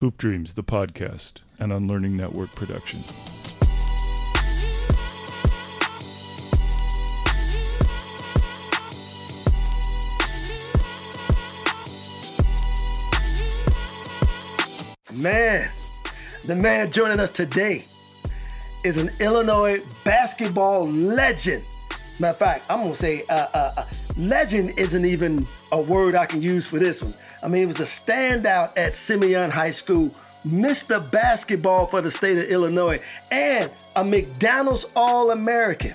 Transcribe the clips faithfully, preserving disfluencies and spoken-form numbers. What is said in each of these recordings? Hoop Dreams, the podcast, an Unlearning Network production. Man, the man joining us today is an Illinois basketball legend. Matter of fact, I'm going to say uh, uh, uh, legend isn't even a word I can use for this one. I mean, he was a standout at Simeon High School, Mister Basketball for the state of Illinois, and a McDonald's All-American.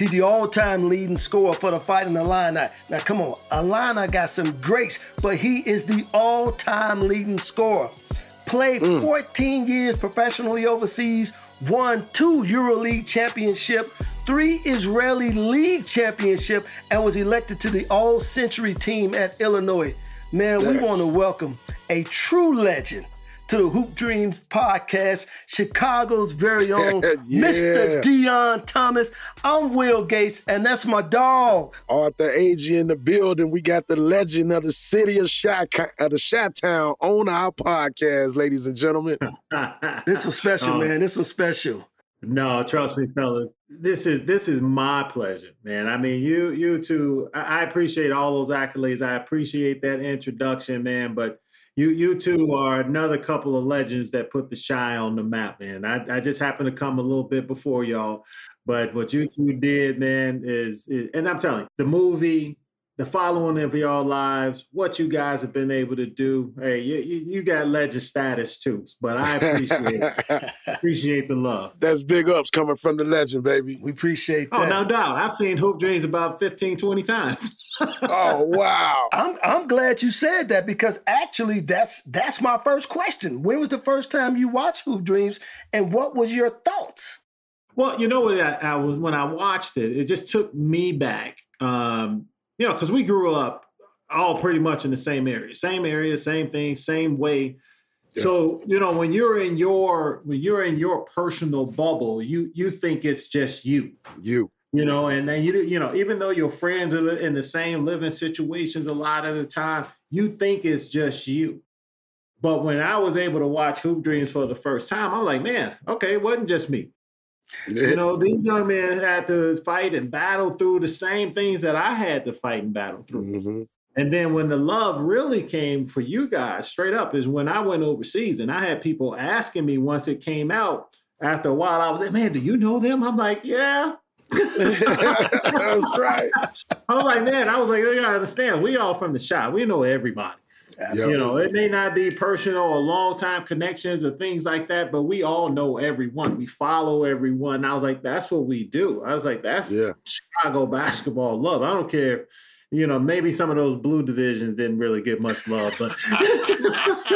He's the all-time leading scorer for the Fighting Illini. Now, come on, Illini got some grace, but he is the all-time leading scorer. Played mm. fourteen years professionally overseas, won two EuroLeague championships, three Israeli League championship, and was elected to the all-century team at Illinois. Man, we want to welcome a true legend to the Hoop Dreams podcast, Chicago's very own yeah. Mister Deon Thomas. I'm Will Gates, and that's my dog, Arthur Agee, in the building. We got the legend of the city of Chi-town on our podcast, ladies and gentlemen. This was special, oh. man. This was special. No, trust me, fellas. This is this is my pleasure, man. I mean, you you two, I appreciate all those accolades. I appreciate that introduction, man. But you you two are another couple of legends that put the Chi on the map, man. I, I just happened to come a little bit before y'all, but what you two did, man, is, is and I'm telling you, the movie, the following of y'all lives, what you guys have been able to do. Hey, you, you got legend status too, but I appreciate it. Appreciate the love. That's big ups coming from the legend, baby. We appreciate that. Oh, no doubt. I've seen Hoop Dreams about fifteen, twenty times. Oh, wow. I'm I'm glad you said that, because actually that's that's my first question. When was the first time you watched Hoop Dreams, and what was your thoughts? Well, you know what, I, I was when I watched it, it just took me back. Um, You know, because we grew up all pretty much in the same area, same area, same thing, same way. Yeah. So, you know, when you're in your when you're in your personal bubble, you you think it's just you, you, you know, and then, you you know, even though your friends are in the same living situations a lot of the time, you think it's just you. But when I was able to watch Hoop Dreams for the first time, I'm like, man, OK, it wasn't just me. You know, these young men had to fight and battle through the same things that I had to fight and battle through. Mm-hmm. And then when the love really came for you guys straight up is when I went overseas, and I had people asking me once it came out. After a while, I was like, man, do you know them? I'm like, yeah. That's right. I'm like, man, I was like, you gotta understand, we all from the shop. We know everybody. Absolutely. You know, it may not be personal or long-time connections or things like that, but we all know everyone. We follow everyone. And I was like, that's what we do. I was like, that's yeah. Chicago basketball love. I don't care. You know, maybe some of those blue divisions didn't really get much love, but right,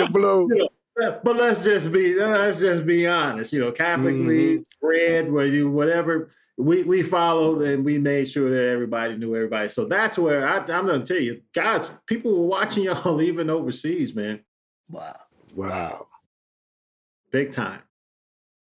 the blue. You know. But let's just be let's just be honest. You know, Catholic mm-hmm. League, Red, where you whatever. We we followed and we made sure that everybody knew everybody. So that's where I, I'm going to tell you, guys, people were watching y'all even overseas, man. Wow. Wow. Big time.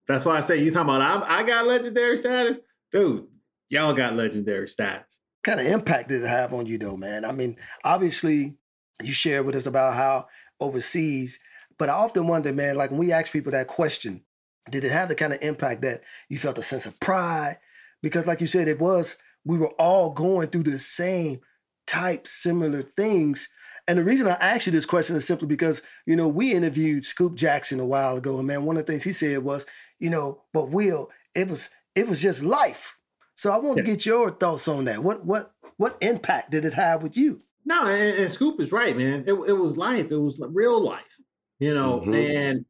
That's why I say, you talking about I'm, I got legendary status? Dude, y'all got legendary status. What kind of impact did it have on you, though, man? I mean, obviously, you shared with us about how overseas, but I often wonder, man, like when we ask people that question, did it have the kind of impact that you felt a sense of pride? Because like you said, it was, we were all going through the same type, similar things. And the reason I asked you this question is simply because, you know, we interviewed Scoop Jackson a while ago. And man, one of the things he said was, you know, but Will, it was it was just life. So I want yeah. to get your thoughts on that. What what what impact did it have with you? No, and, and Scoop is right, man. It, it was life. It was real life, you know, mm-hmm. and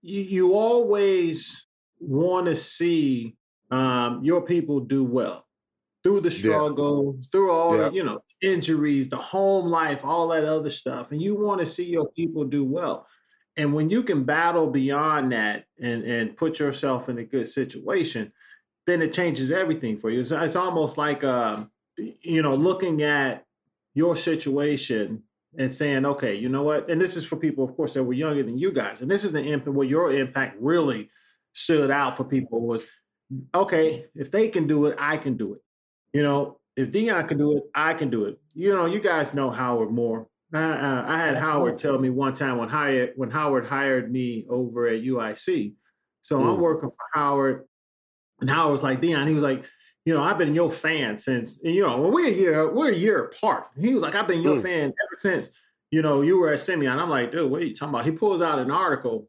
you, you always want to see Um, your people do well through the struggle, yeah. through all yeah. the, you know, injuries, the home life, all that other stuff. And you want to see your people do well. And when you can battle beyond that and, and put yourself in a good situation, then it changes everything for you. It's, it's almost like, uh, you know, looking at your situation and saying, okay, you know what? And this is for people, of course, that were younger than you guys. And this is the impact where your impact really stood out for people was, okay, if they can do it, I can do it. You know, if Deon can do it, I can do it. You know, you guys know Howard Moore. I, uh, I had That's Howard awesome. tell me one time when Howard, when Howard hired me over at U I C. So mm. I'm working for Howard, and Howard's like, Deon, he was like, you know, I've been your fan since, you know, when we're a year, we're a year apart. He was like, I've been your mm. fan ever since, you know, you were at Simeon. I'm like, dude, what are you talking about? He pulls out an article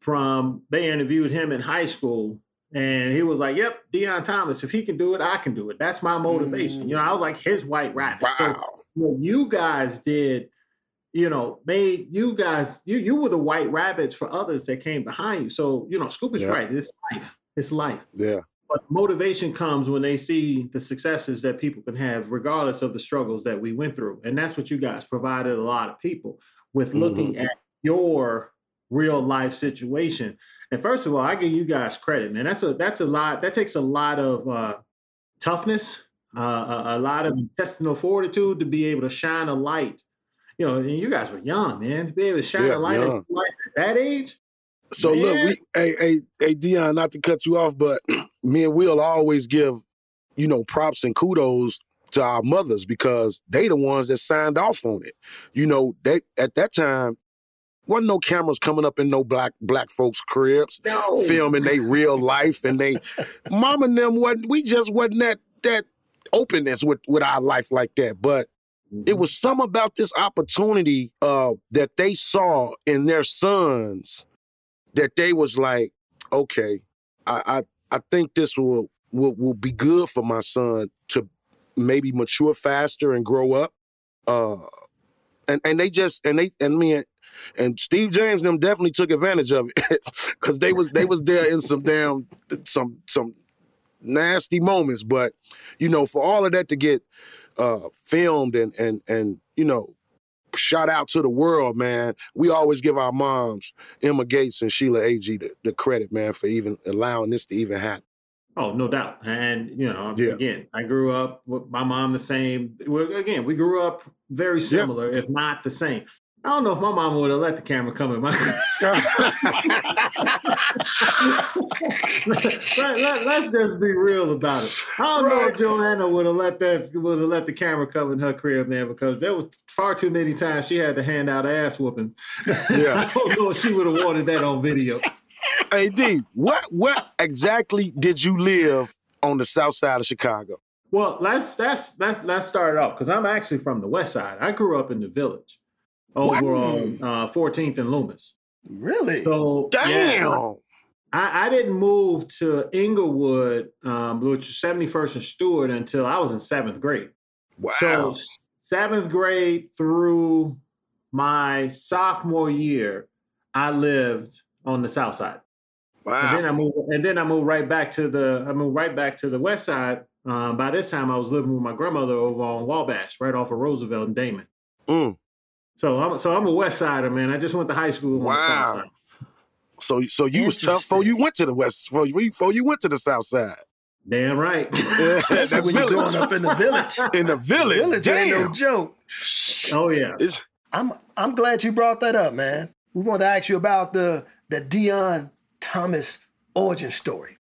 from, they interviewed him in high school. And he was like, yep, Deon Thomas, if he can do it, I can do it. That's my motivation. Mm. You know, I was like his white rabbit. Wow. So you know, you guys did, you know, made you guys, you you were the white rabbits for others that came behind you. So, you know, Scoop is yeah. right. It's life. It's life. Yeah. But motivation comes when they see the successes that people can have, regardless of the struggles that we went through. And that's what you guys provided a lot of people with, looking mm-hmm. at your real life situation. And first of all, I give you guys credit, man. That's a that's a lot. That takes a lot of uh, toughness, uh, a, a lot of intestinal fortitude to be able to shine a light. You know, and you guys were young, man. To be able to shine yeah, a light at that age. So man. Look, we, hey, hey, hey, Deon, not to cut you off, but me and Will always give, you know, props and kudos to our mothers, because they the ones that signed off on it. You know, they at that time. Wasn't no cameras coming up in no black black folks' cribs, no. filming they real life, and they mom and them wasn't. We just wasn't that that openness with, with our life like that. But mm-hmm. it was something about this opportunity uh, that they saw in their sons that they was like, okay, I I, I think this will, will will be good for my son to maybe mature faster and grow up, uh, and and they just and they and me. And, And Steve James and them definitely took advantage of it, because they was they was there in some damn some some nasty moments. But you know, for all of that to get uh, filmed and and and you know, shout out to the world, man. We always give our moms, Emma Gates and Sheila Agee, the, the credit, man, for even allowing this to even happen. Oh, no doubt. And, you know, yeah. again, I grew up with my mom the same. Well, again, we grew up very similar, yeah. if not the same. I don't know if my mama would have let the camera come in my let, let, Let's just be real about it. I don't right. know if Joanna would have let that would have let the camera come in her crib, man, because there was far too many times she had to hand out ass whoopings. Yeah. I don't know if she would have wanted that on video. Hey, D, what what exactly did you live on the south side of Chicago? Well, let's that's let's let's start it off, because I'm actually from the west side. I grew up in the Village. Over on uh, fourteenth and Loomis. Really? So, damn. Yeah, I, I didn't move to Englewood, um, which is seventy-first and Stewart, until I was in seventh grade. Wow. So seventh grade through my sophomore year, I lived on the south side. Wow. And then I moved, and then I moved right back to the I moved right back to the west side. Um, by this time, I was living with my grandmother over on Wabash, right off of Roosevelt and Damon. Mm. So I'm so I'm a West Sider, man. I just went to high school on wow. the South Side. So so you was tough before you went to the West, before you, before you went to the South Side. Damn right. Yeah, that's when you're growing up in the Village. In the Village. The Village ain't no joke. Oh yeah. It's... I'm I'm glad you brought that up, man. We want to ask you about the the Deon Thomas origin story.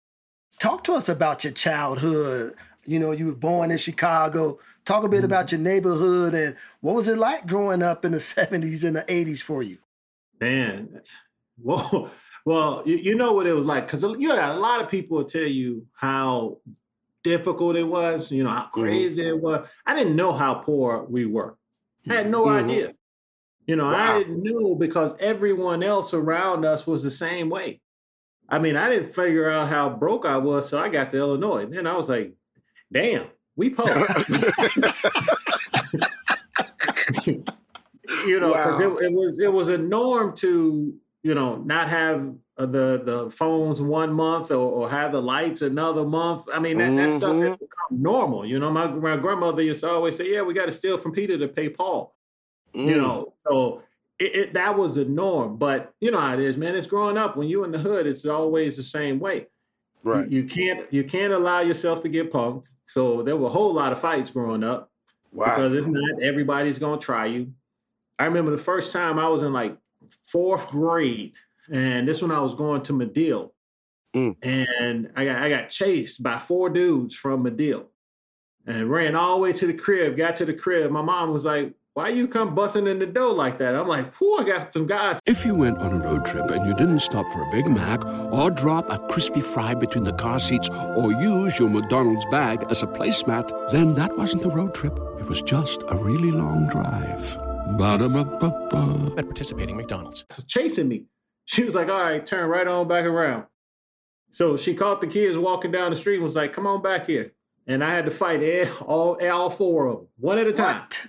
Talk to us about your childhood. You know, you were born in Chicago. Talk a bit mm-hmm. about your neighborhood, and what was it like growing up in the seventies and the eighties for you? Man, well, well, you, you know what it was like, because you know, a lot of people will tell you how difficult it was, you know, how crazy mm-hmm. it was. I didn't know how poor we were. I had no mm-hmm. idea. You know, wow. I didn't know, because everyone else around us was the same way. I mean, I didn't figure out how broke I was, so I got to Illinois, and then I was like, damn, we poor. You know, because wow. it, it was it was a norm to, you know, not have the the phones one month or, or have the lights another month. I mean, that, mm-hmm. that stuff has become normal. You know, my, my grandmother used to always say, yeah, we got to steal from Peter to pay Paul. Mm. You know, so it, it, that was the norm. But you know how it is, man. It's growing up. When you're in the hood, it's always the same way. Right. You, you can't you can't allow yourself to get punked. So there were a whole lot of fights growing up. Wow. Because if not, everybody's going to try you. I remember the first time I was in like fourth grade, and this one I was going to Medill. Mm. And I got I got chased by four dudes from Medill and ran all the way to the crib, got to the crib. My mom was like, why you come busting in the door like that? I'm like, whew, I got some guys. If you went on a road trip and you didn't stop for a Big Mac or drop a crispy fry between the car seats or use your McDonald's bag as a placemat, then that wasn't a road trip. It was just a really long drive. Ba-da-ba-ba-ba. At participating McDonald's. So chasing me. She was like, all right, turn right on back around. So she caught the kids walking down the street and was like, come on back here. And I had to fight all, all four of them, one at a time. What?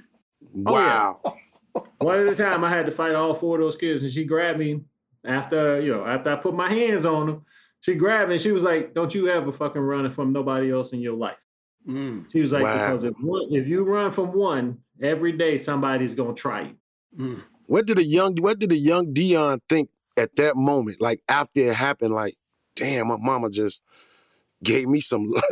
Oh, wow. Yeah. One at a time, I had to fight all four of those kids. And she grabbed me after, you know, after I put my hands on them. She grabbed me and she was like, don't you ever fucking run from nobody else in your life. Mm, she was like, wow. Because if, one, if you run from one, every day somebody's going to try you. Mm. What did a young, what did a young Deon think at that moment? Like after it happened, like, damn, my mama just gave me some love.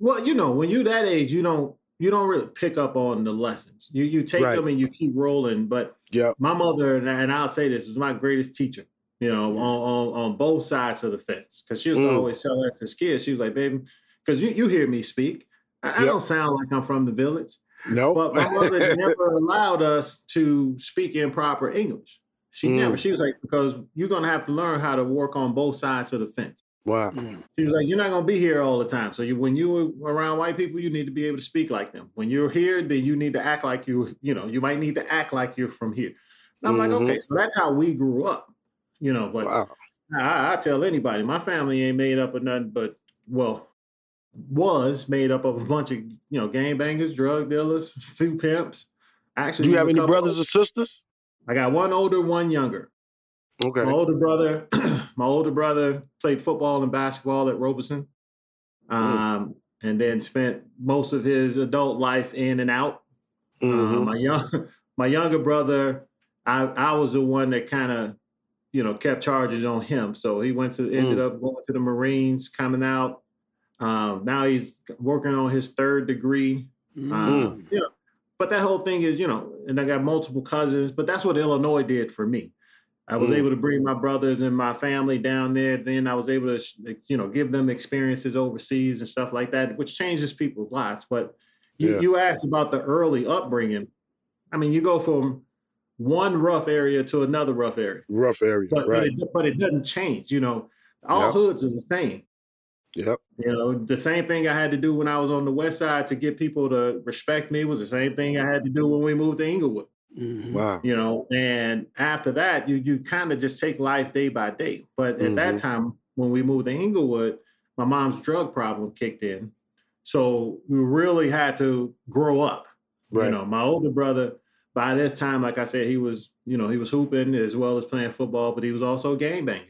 Well, you know, when you that age, you don't, you don't really pick up on the lessons. You you take right. them and you keep rolling. But yep. my mother, and I'll say this, was my greatest teacher, you know, on, on, on both sides of the fence. Because she was mm. always telling us as kids, she was like, baby, because you, you hear me speak. I, yep. I don't sound like I'm from the village. No. Nope. But my mother never allowed us to speak improper English. She mm. never, she was like, because you're going to have to learn how to work on both sides of the fence. Wow. She was like, you're not going to be here all the time. So you, when you're around white people, you need to be able to speak like them. When you're here, then you need to act like you, you know, you might need to act like you're from here. And I'm mm-hmm. like, okay, so that's how we grew up, you know, but wow. I, I tell anybody, my family ain't made up of nothing, but well, was made up of a bunch of, you know, gangbangers, drug dealers, few pimps. Actually, do you have any brothers or sisters? I got one older, one younger. Okay. My older brother, my older brother played football and basketball at Robeson, um, mm-hmm. and then spent most of his adult life in and out. Mm-hmm. Uh, my young, my younger brother, I, I was the one that kind of, you know, kept charges on him. So he went to ended mm. up going to the Marines, coming out. Um, now he's working on his third degree. Mm-hmm. Uh, you know, but that whole thing is, you know, and I got multiple cousins. But that's what Illinois did for me. I was mm. able to bring my brothers and my family down there. Then I was able to, you know, give them experiences overseas and stuff like that, which changes people's lives. But you, yeah. you asked about the early upbringing. I mean, you go from one rough area to another rough area. Rough area, but, right. But it, but it doesn't change, you know. All yep. hoods are the same. Yep. You know, the same thing I had to do when I was on the west side to get people to respect me was the same thing I had to do when we moved to Englewood. Mm-hmm. Wow. You know, and after that, you you kind of just take life day by day. But at mm-hmm. that time, when we moved to Englewood, my mom's drug problem kicked in. So we really had to grow up. Right. You know, my older brother, by this time, like I said, he was, you know, he was hooping as well as playing football, but he was also gangbanging.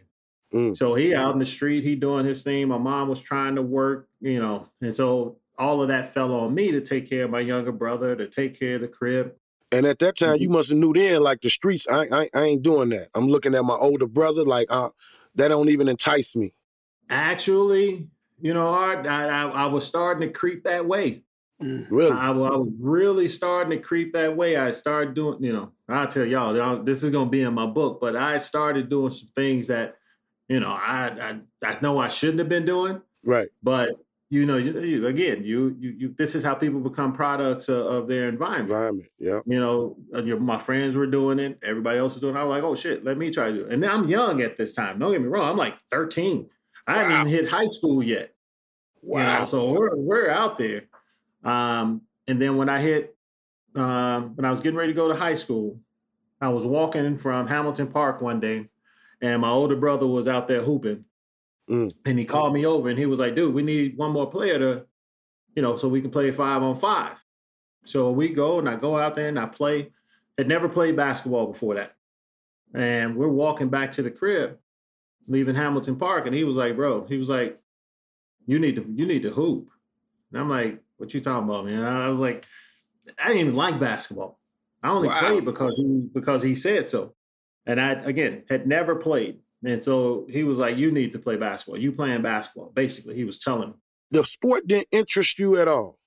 Mm. So he out in the street, he doing his thing. My mom was trying to work, you know, and so all of that fell on me to take care of my younger brother, to take care of the crib. And at that time, you must have knew then, like the streets, I, I I ain't doing that. I'm looking at my older brother, like uh, that don't even entice me. Actually, you know, Art, I, I, I was starting to creep that way. Really, I, I was really starting to creep that way. I started doing, you know, I'll tell y'all, this is gonna be in my book, but I started doing some things that, you know, I I, I know I shouldn't have been doing. Right, but. You know, you, you, again, you, you, you. This is how people become products of, of their environment. Environment, yeah. You know, your, my friends were doing it. Everybody else was doing it. I was like, oh, shit, let me try to do it. And I'm young at this time. Don't get me wrong. I'm like thirteen. I wow. haven't even hit high school yet. Wow. You know, so we're, we're out there. Um, and then when I hit, um, when I was getting ready to go to high school, I was walking from Hamilton Park one day, and my older brother was out there hooping. Mm. And he called me over and he was like, dude, we need one more player to, you know, so we can play five on five. So we go and I go out there and I play. Had never played basketball before that. And we're walking back to the crib, leaving Hamilton Park. And he was like, bro, he was like, you need to, you need to hoop. And I'm like, what you talking about, man? And I was like, I didn't even like basketball. I only wow. played because he, because he said so. And I, again, had never played. And so he was like, you need to play basketball. You playing basketball. Basically, he was telling me. The sport didn't interest you at all?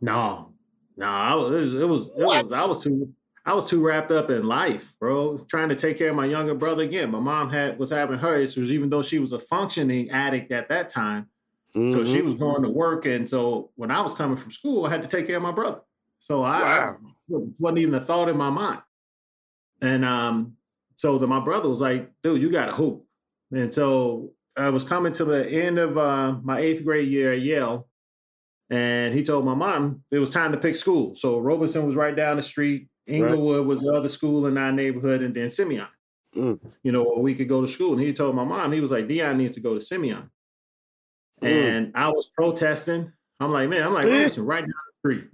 No. No, I was, it was, it was I was too I was too wrapped up in life, bro. Trying to take care of my younger brother again. My mom had was having her issues, even though she was a functioning addict at that time. Mm-hmm. So she was going to work. And so when I was coming from school, I had to take care of my brother. So I, wow. I wasn't even a thought in my mind. And um, so the, my brother was like, dude, you got to hoop. And so I was coming to the end of uh, my eighth grade year at Yale. And he told my mom it was time to pick school. So Robeson was right down the street. Englewood right. was the other school in our neighborhood. And then Simeon, mm. you know, we could go to school. And he told my mom, he was like, Deon needs to go to Simeon. Mm. And I was protesting. I'm like, man, I'm like, Robeson, right down the street.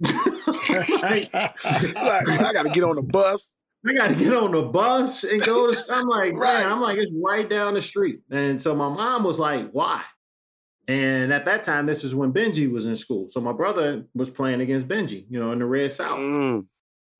like, I got to get on the bus. I got to get on the bus and go to, I'm like, right. man, I'm like, it's right down the street. And so my mom was like, why? And at that time, this is when Benji was in school. So my brother was playing against Benji, you know, in the Red South. Mm.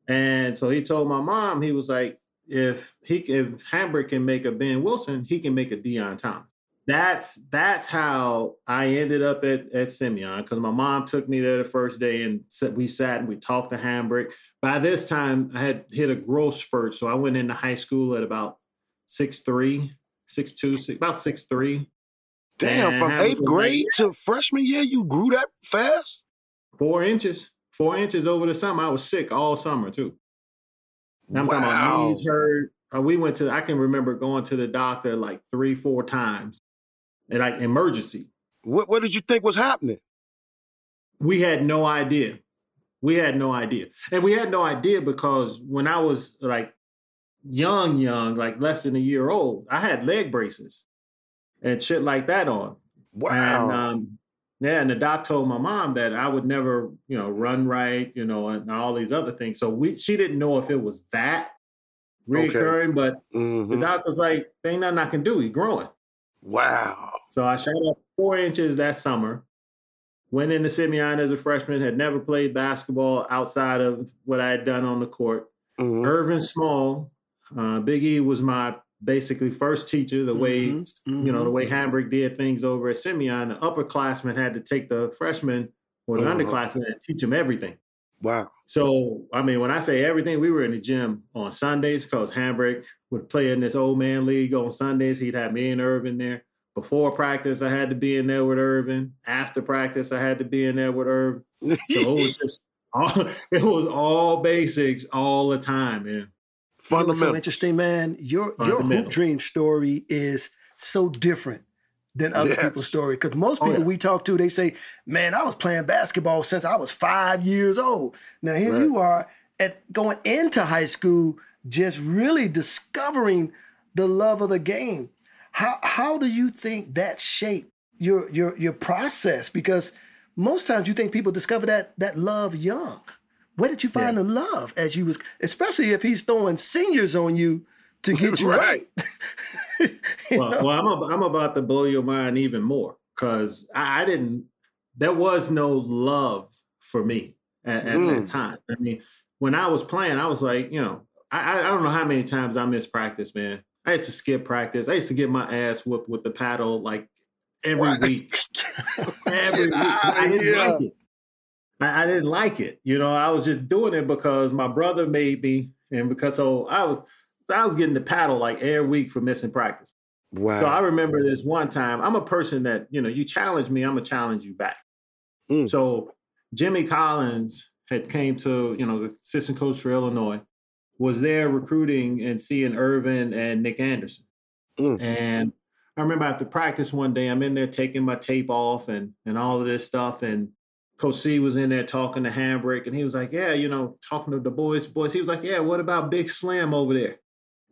And so he told my mom, he was like, if he if Hambric can make a Ben Wilson, he can make a Deon Thomas. That's that's how I ended up at, at Simeon, because my mom took me there the first day and we sat and we talked to Hambric. By this time, I had hit a growth spurt. So I went into high school at about six three, six two, six, about six three. Damn, and from eighth grade to freshman year, you grew that fast? Four inches. Four inches over the summer. I was sick all summer, too. And I'm wow. talking about knees hurt. We went to, I can remember going to the doctor like three, four times. And like emergency. What, what did you think was happening? We had no idea. We had no idea. And we had no idea because when I was like young, young, like less than a year old, I had leg braces and shit like that on. Wow. And, um, yeah, and the doc told my mom that I would never, you know, run right, you know, and all these other things. So we, she didn't know if it was that recurring, okay. but mm-hmm. the doc was like, there ain't nothing I can do. He's growing. Wow. So I shot up four inches that summer, went into Simeon as a freshman, had never played basketball outside of what I had done on the court. Mm-hmm. Irvin Small, uh, Big E was my basically first teacher, the way, mm-hmm. you know, the way Hambric did things over at Simeon. The upperclassmen had to take the freshmen or the mm-hmm. underclassmen and teach them everything. Wow. So, I mean, when I say everything, we were in the gym on Sundays because Hambric would play in this old man league on Sundays. He'd have me and Irvin there. Before practice, I had to be in there with Irvin. After practice, I had to be in there with Irvin. So it was just all, it was all basics all the time, man. Fundamental. You know what's so interesting, man? Your, your Hoop Dream story is so different than other yes. people's story. Because most people oh, yeah. we talk to, they say, man, I was playing basketball since I was five years old. Now here right. you are at going into high school, just really discovering the love of the game. How how do you think that shaped your your your process? Because most times you think people discover that that love young. Where did you find yeah. the love as you was, especially if he's throwing seniors on you to get you right? right. you well, well, I'm a, I'm about to blow your mind even more because I, I didn't. There was no love for me at, at mm. that time. I mean, when I was playing, I was like, you know, I, I don't know how many times I missed practice, man. I used to skip practice. I used to get my ass whooped with the paddle like every what? week. every week. I didn't yeah. like it. I, I didn't like it. You know, I was just doing it because my brother made me, and because so I was. So I was getting the paddle like every week for missing practice. Wow. So I remember this one time, I'm a person that, you know, you challenge me, I'm going to challenge you back. Mm. So Jimmy Collins had came to, you know, the assistant coach for Illinois, was there recruiting and seeing Irvin and Nick Anderson. Mm. And I remember after practice one day, I'm in there taking my tape off and, and all of this stuff. And Coach C was in there talking to Hambric, and he was like, yeah, you know, talking to the boys, boys. He was like, yeah, what about Big Slim over there?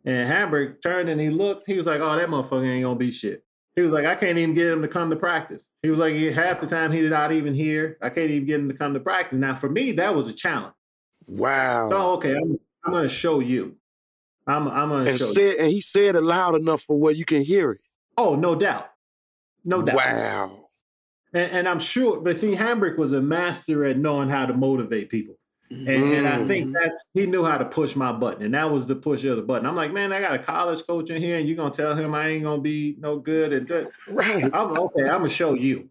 And Hambric turned and he looked. He was like, oh, that motherfucker ain't going to be shit. He was like, I can't even get him to come to practice. He was like, half the time he did not even hear. I can't even get him to come to practice. Now, for me, that was a challenge. Wow. So, okay, I'm, I'm going to show you. I'm, I'm going to show said, you. And he said it loud enough for where you can hear it. Oh, no doubt. No doubt. Wow. And, and I'm sure, but see, Hambric was a master at knowing how to motivate people. And, mm. and I think that's, he knew how to push my button. And that was the push of the button. I'm like, man, I got a college coach in here and you're going to tell him I ain't going to be no good. And good. Right. I'm okay. I'm going to show you.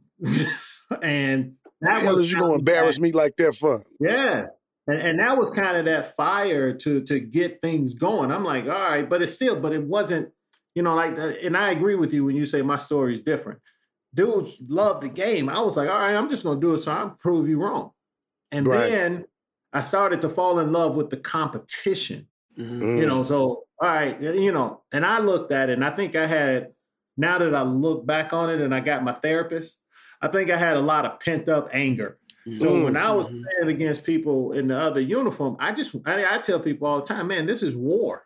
and that what was you going to embarrass that, me like that for? Yeah. And, and that was kind of that fire to, to get things going. I'm like, all right, but it's still, but it wasn't, you know, like, and I agree with you when you say my story is different. Dudes love the game. I was like, all right, I'm just going to do it. So I'll prove you wrong. And right. then I started to fall in love with the competition. Mm-hmm. You know, so, all right, you know, and I looked at it, and I think I had, now that I look back on it and I got my therapist, I think I had a lot of pent up anger. So mm-hmm. when I was playing against people in the other uniform, I just, I, I tell people all the time, man, this is war.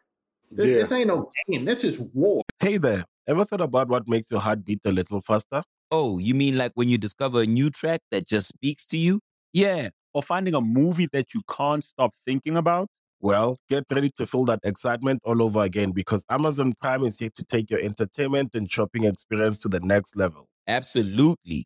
This, yeah. this ain't no game. This is war. Hey there, ever thought about what makes your heart beat a little faster? Oh, you mean like when you discover a new track that just speaks to you? Yeah, or finding a movie that you can't stop thinking about? Well, get ready to feel that excitement all over again, because Amazon Prime is here to take your entertainment and shopping experience to the next level. Absolutely.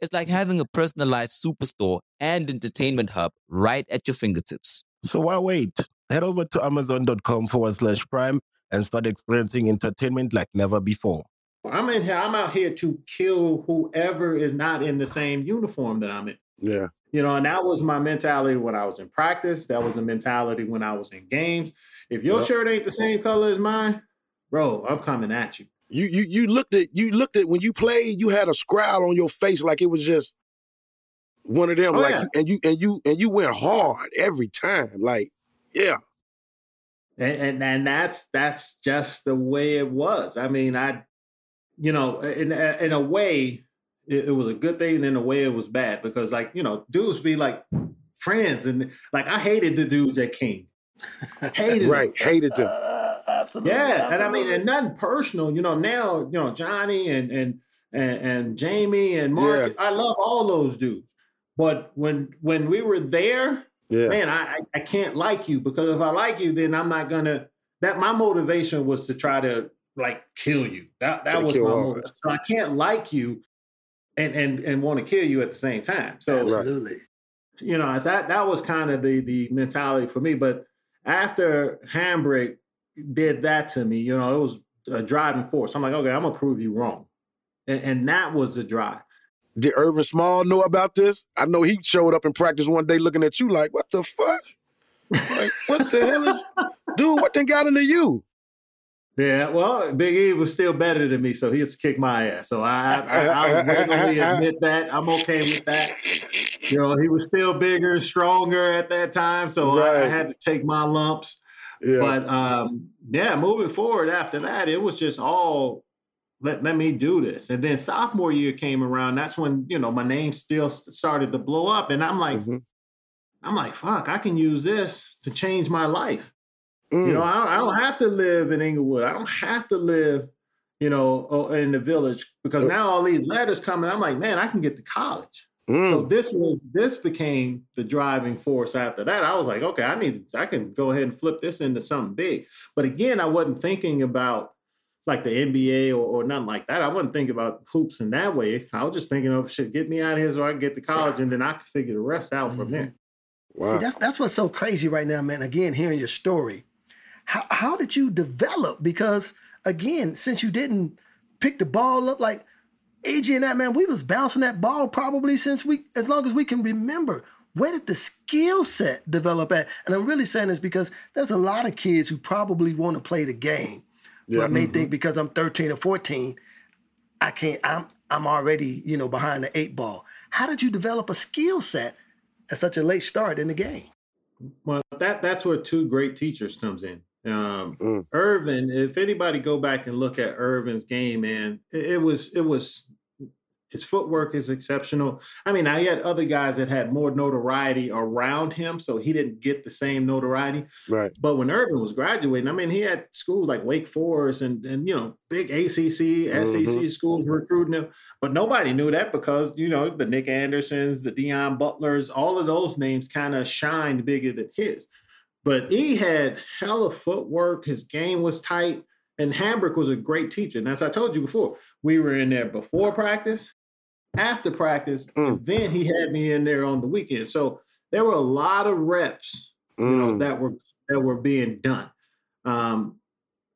It's like having a personalized superstore and entertainment hub right at your fingertips. So why wait? Head over to Amazon.com forward slash Prime and start experiencing entertainment like never before. I'm in here. I'm out here to kill whoever is not in the same uniform that I'm in. Yeah. You know, and that was my mentality when I was in practice. That was the mentality when I was in games. If your yep. shirt ain't the same color as mine, bro, I'm coming at you. You you you looked at you looked at when you played, you had a scowl on your face like it was just one of them. Oh, like yeah. and you and you and you went hard every time. Like, yeah. And, and and that's that's just the way it was. I mean, I, you know, in in a way, it, it was a good thing, and in a way, it was bad because, like, you know, dudes be like friends, and like I hated the dudes at King. Hated right, them. hated them. Uh, Absolutely. Yeah, Absolutely. And I mean, and nothing personal, you know. Now, you know, Johnny and and and, and Jamie and Mark, yeah. I love all those dudes. But when when we were there, yeah. man, I I can't like you, because if I like you, then I'm not gonna. That my motivation was to try to like kill you. That that to was my motivation. So I can't like you, and and and want to kill you at the same time. So absolutely, you know, that that was kind of the the mentality for me. But after Hambric did that to me, you know, it was a driving force. I'm like, okay, I'm gonna prove you wrong, and, and that was the drive. Did Irvin Small know about this? I know he showed up in practice one day looking at you like, what the fuck? Like, what the hell is, dude? What they got into you? Yeah, well, Big E was still better than me, so he has to kick my ass. So I, I, I, I regularly admit that. I'm okay with that. You know, he was still bigger, stronger at that time, so right. I, I had to take my lumps. Yeah. But, um, yeah, moving forward after that, it was just all, let, let me do this. And then sophomore year came around. That's when, you know, my name still started to blow up. And I'm like, mm-hmm. I'm like, fuck, I can use this to change my life. Mm. You know, I don't, I don't have to live in Englewood. I don't have to live, you know, in the village, because mm. now all these letters coming. I'm like, man, I can get to college. Mm. So this was this became the driving force after that. I was like, okay, I need to, I can go ahead and flip this into something big. But again, I wasn't thinking about like the N B A or, or nothing like that. I wasn't thinking about hoops in that way. I was just thinking of, oh, shit, get me out of here so I can get to college, and then I can figure the rest out from there. Wow. See, that's that's what's so crazy right now, man. Again, hearing your story. How how did you develop? Because again, since you didn't pick the ball up, like Agee and that, man, we was bouncing that ball probably since we, as long as we can remember. Where did the skill set develop at? And I'm really saying this because there's a lot of kids who probably want to play the game, yeah, but may mm-hmm. think because I'm thirteen or fourteen, I can't. I'm I'm already, you know, behind the eight ball. How did you develop a skill set at such a late start in the game? Well, that that's where two great teachers comes in. Um, mm. Irvin, if anybody go back and look at Irvin's game, man, it, it was it was his footwork is exceptional. I mean, I had other guys that had more notoriety around him, so he didn't get the same notoriety. Right. But when Irvin was graduating, I mean, he had schools like Wake Forest and and you know big A C C, mm-hmm. S E C schools recruiting him, but nobody knew that because you know the Nick Andersons, the Deon Butlers, all of those names kind of shined bigger than his. But he had hella footwork. His game was tight. And Hambric was a great teacher. And as I told you before, we were in there before practice, after practice, mm. and then he had me in there on the weekend. So there were a lot of reps you mm. know, that were that were being done. Um,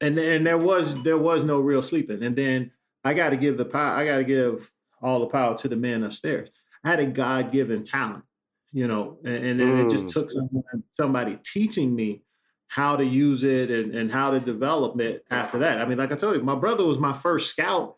and and there was there was no real sleeping. And then I got to give the power. I got to give all the power to the man upstairs. I had a God-given talent, you know, and, and mm. it just took someone, somebody teaching me how to use it and, and how to develop it after that. I mean, like I told you, my brother was my first scout.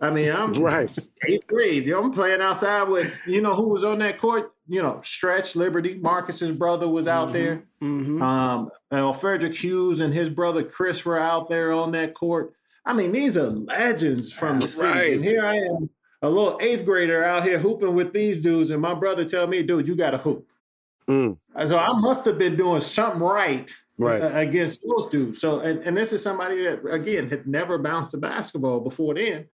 I mean, I'm right. eighth grade. You know, I'm playing outside with, you know, who was on that court? You know, Stretch Liberty. Marcus's brother was out mm-hmm. there. Mm-hmm. Um, you know, Frederick Hughes and his brother Chris were out there on that court. I mean, these are legends from the city. Right. And here I am, a little eighth grader out here hooping with these dudes. And my brother tell me, dude, you got to hoop. Mm. So I must have been doing something right, right. against those dudes. So, and, and this is somebody that, again, had never bounced a basketball before then.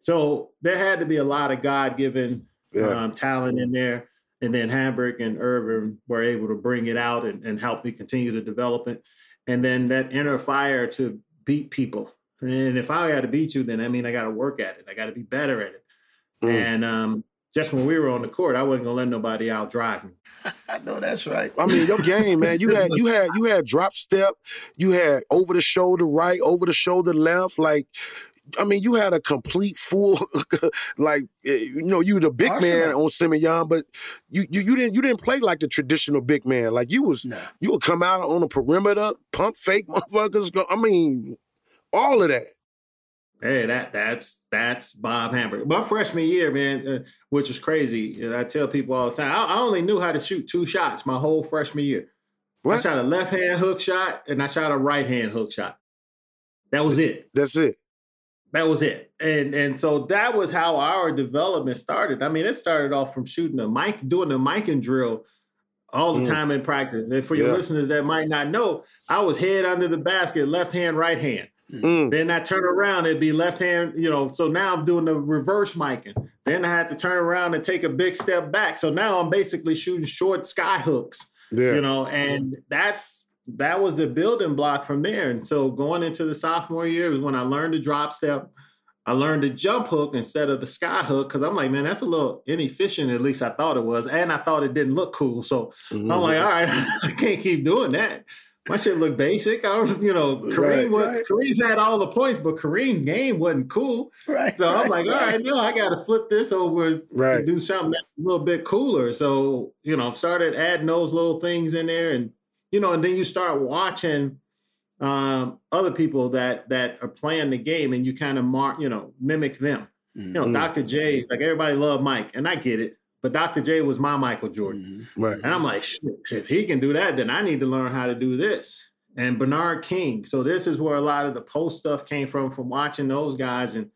So there had to be a lot of God-given yeah. um, talent in there. And then Hambric and Irvin were able to bring it out and, and help me continue to develop it. And then that inner fire to beat people. And if I got to beat you, then I mean, I got to work at it. I got to be better at it. Mm. And um, just when we were on the court, I wasn't going to let nobody out drive me. I know that's right. I mean, your game, man, you had you had, you had drop step. You had over the shoulder right, over the shoulder left. Like, I mean, you had a complete full, like, you know, you the big Arsenal. Man on Simeon, but you, you you didn't you didn't play like the traditional big man. Like you was, nah. you would come out on the perimeter, pump fake motherfuckers. Go, I mean, all of that. Hey, that that's that's Bob Hambric. My freshman year, man, uh, which was crazy. And I tell people all the time, I, I only knew how to shoot two shots my whole freshman year. What? I shot a left hand hook shot and I shot a right hand hook shot. That was it. That's it. That was it. And and so that was how our development started. I mean, it started off from shooting a mic, doing the mic and drill all the mm. time in practice. And for your yeah. listeners that might not know, I was head under the basket, left hand, right hand. Mm. Then I turn around, it'd be left hand, you know, so now I'm doing the reverse micing. Then I had to turn around and take a big step back. So now I'm basically shooting short sky hooks, yeah. you know, and that's, that was the building block from there. And so going into the sophomore year was when I learned the drop step. I learned the jump hook instead of the sky hook because I'm like, man, that's a little inefficient, at least I thought it was. And I thought it didn't look cool. So mm-hmm. I'm like, all right, I can't keep doing that. My shit looked basic. I don't, you know, Kareem right, was, right. Kareem's had all the points, but Kareem's game wasn't cool. Right, so right, I'm like, all right, right no, I got to flip this over right. to do something that's a little bit cooler. So, you know, started adding those little things in there and, you know, and then you start watching um, other people that that are playing the game and you kind of, mark, you know, mimic them. Mm-hmm. You know, Doctor J, like everybody loved Mike, and I get it, but Doctor J was my Michael Jordan. Mm-hmm. Right. And I'm like, shit, if he can do that, then I need to learn how to do this. And Bernard King. So this is where a lot of the post stuff came from, from watching those guys. And,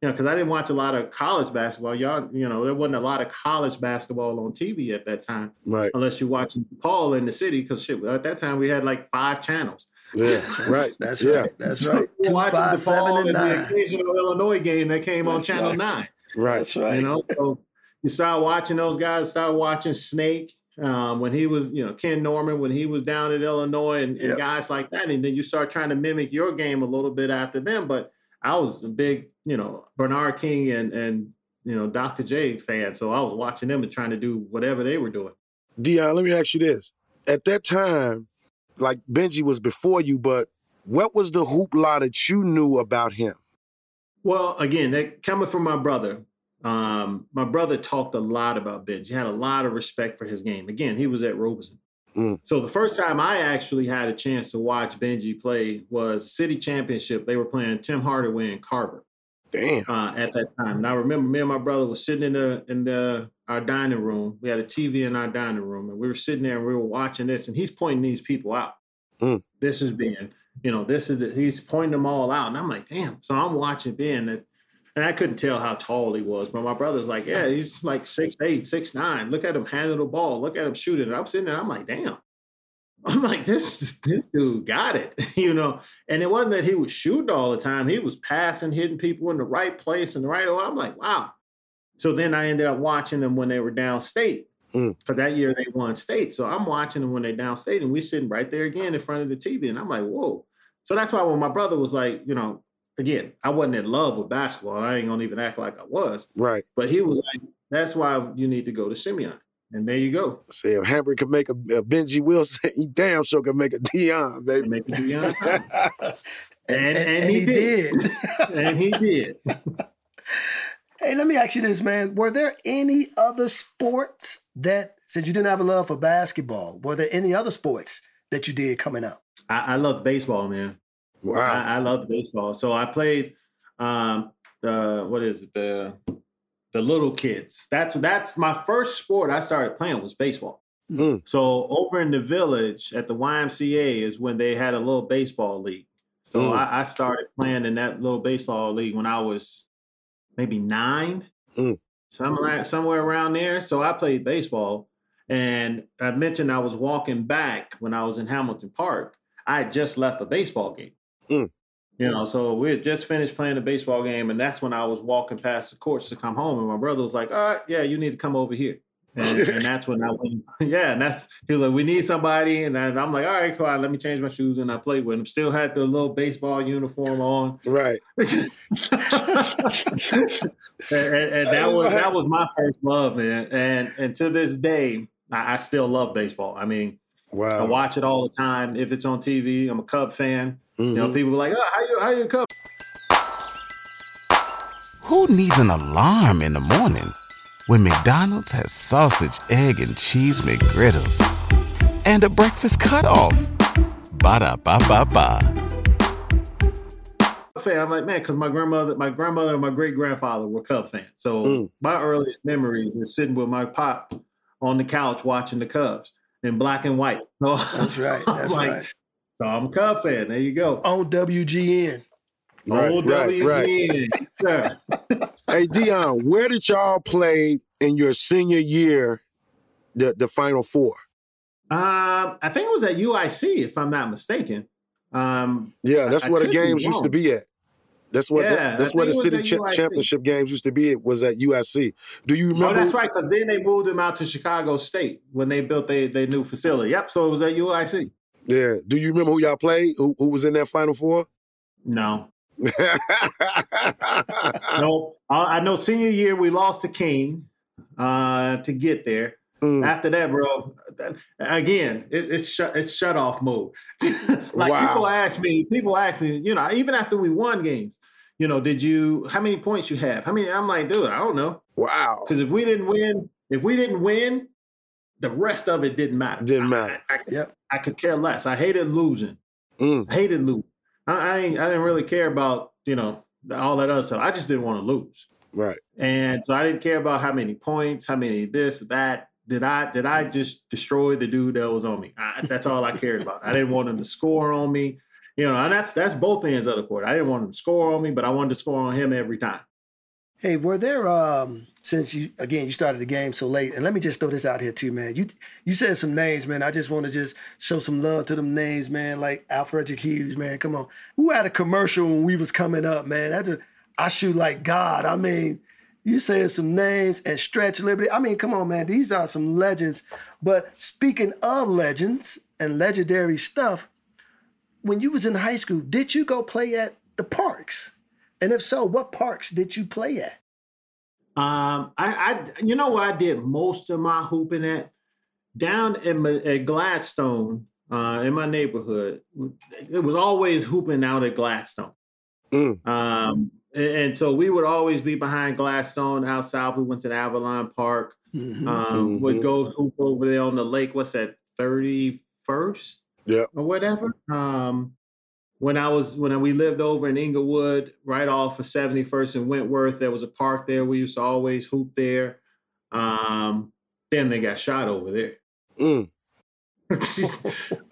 you know, because I didn't watch a lot of college basketball. Y'all, you know, there wasn't a lot of college basketball on T V at that time. Right. Unless you're watching Paul in the city, because shit, at that time we had like five channels. Yeah, right. That's yeah. right. That's right. Two, watching five, the Paul and, and the occasional Illinois game that came that's on Channel right. nine. Right. That's right. You know, so you start watching those guys, start watching Snake um, when he was, you know, Ken Norman, when he was down at Illinois and, yep. and guys like that. And then you start trying to mimic your game a little bit after them. But I was a big, you know, Bernard King and, and you know, Doctor J fan. So I was watching them and trying to do whatever they were doing. Deon, let me ask you this. At that time, like Benji was before you, but what was the hoopla that you knew about him? Well, again, that coming from my brother, um, my brother talked a lot about Benji. He had a lot of respect for his game. Again, he was at Robeson. Mm. So the first time I actually had a chance to watch Benji play was city championship. They were playing Tim Hardaway and Carver. Damn. Uh, at that time. And I remember me and my brother was sitting in the in the our dining room. We had a T V in our dining room and we were sitting there and we were watching this and he's pointing these people out. Mm. This is Ben, you know, this is the, he's pointing them all out. And I'm like, damn. So I'm watching Ben and, and I couldn't tell how tall he was, but my brother's like, yeah, he's like six eight, six nine. Look at him handle the ball. Look at him shooting. And I'm sitting there, I'm like, damn. I'm like, this this dude got it, you know. And it wasn't that he was shooting all the time. He was passing, hitting people in the right place and the right order. I'm like, wow. So then I ended up watching them when they were downstate. Because mm. that year they won state. So I'm watching them when they're downstate. And we're sitting right there again in front of the T V. And I'm like, whoa. So that's why when my brother was like, you know, again, I wasn't in love with basketball. I ain't going to even act like I was. Right. But he was like, that's why you need to go to Simeon. And there you go. Say if Hambric can make a, a Benji Wilson, he damn sure can make a Deon, baby. Make a Deon. and, and, and he, he did. did. And he did. Hey, let me ask you this, man. Were there any other sports that, since you didn't have a love for basketball, were there any other sports that you did coming up? I, I loved baseball, man. Wow. I, I loved baseball. So I played um, the, what is it, the... The little kids. That's that's my first sport I started playing was baseball. Mm. So over in the village at the Y M C A is when they had a little baseball league. So mm. I, I started playing in that little baseball league when I was maybe nine, mm. somewhere, somewhere around there. So I played baseball. And I mentioned I was walking back when I was in Hamilton Park. I had just left a baseball game. Mm. You know, so we had just finished playing the baseball game, and that's when I was walking past the courts to come home, and my brother was like, all right, yeah, you need to come over here. And, and that's when I went, yeah, and that's, he was like, we need somebody, and I, I'm like, all right, cool, let me change my shoes, and I played with him. Still had the little baseball uniform on. Right. and, and, and that was that was my first love, man. And, and to this day, I, I still love baseball. I mean, wow. I watch it all the time. If it's on T V, I'm a Cub fan. Mm-hmm. You know, people are like, oh, how you, how you a Cub? Who needs an alarm in the morning when McDonald's has sausage, egg, and cheese McGriddles and a breakfast cutoff? Ba-da-ba-ba-ba. I'm like, man, because my grandmother, my grandmother and my great-grandfather were Cub fans. So mm. my earliest memories is sitting with my pop on the couch watching the Cubs. In black and white. So, that's right. That's like, right. So I'm a Cub fan. There you go. On W G N. Right, on right, W G N. Right. Hey, Deon, where did y'all play in your senior year, the, the Final Four? Um, I think it was at U I C, if I'm not mistaken. Um, yeah, that's I, where I the games used to be at. That's what. Yeah, that's where the city ch- championship games used to be. It was at U S C. Do you remember? No, that's right. Because then they moved them out to Chicago State when they built their their new facility. Yep. So it was at U I C. Yeah. Do you remember who y'all played? Who, who was in that Final Four? No. No. I, I know. Senior year, we lost to King uh, to get there. Mm. After that, bro, that, again, it, it's shut, it's shut off mode. Like wow. people ask me, people ask me, you know, even after we won games. You know, did you, how many points you have? How many? I'm like, dude, I don't know. Wow. Because if we didn't win, if we didn't win, the rest of it didn't matter. Didn't matter. I, I, I, yep. I could care less. I hated losing. Mm. I hated losing. I, I, ain't, I didn't really care about, you know, all that other stuff. I just didn't want to lose. Right. And so I didn't care about how many points, how many this, that. Did I did I just destroy the dude that was on me? I, that's all I cared about. I didn't want him to score on me. You know, and that's that's both ends of the court. I didn't want him to score on me, but I wanted to score on him every time. Hey, were there um, since you again you started the game so late, and let me just throw this out here too, man. You you said some names, man. I just want to just show some love to them names, man. Like Alfred Hughes, man. Come on, who had a commercial when we was coming up, man? That's just, I shoot like God. I mean, you said some names and Stretch Liberty. I mean, come on, man. These are some legends. But speaking of legends and legendary stuff. When you was in high school, did you go play at the parks? And if so, what parks did you play at? Um, I, I you know where I did most of my hooping at? Down in my, at Gladstone, uh, in my neighborhood. It was always hooping out at Gladstone. Mm. Um, and, and so we would always be behind Gladstone out south. We went to the Avalon Park. Mm-hmm. Um, mm-hmm. Would go hoop over there on the lake. What's that, thirty-first? Yeah, or whatever. Um, when I was when we lived over in Englewood, right off of seventy-first and Wentworth, there was a park there. We used to always hoop there. Um, then they got shot over there. Mm.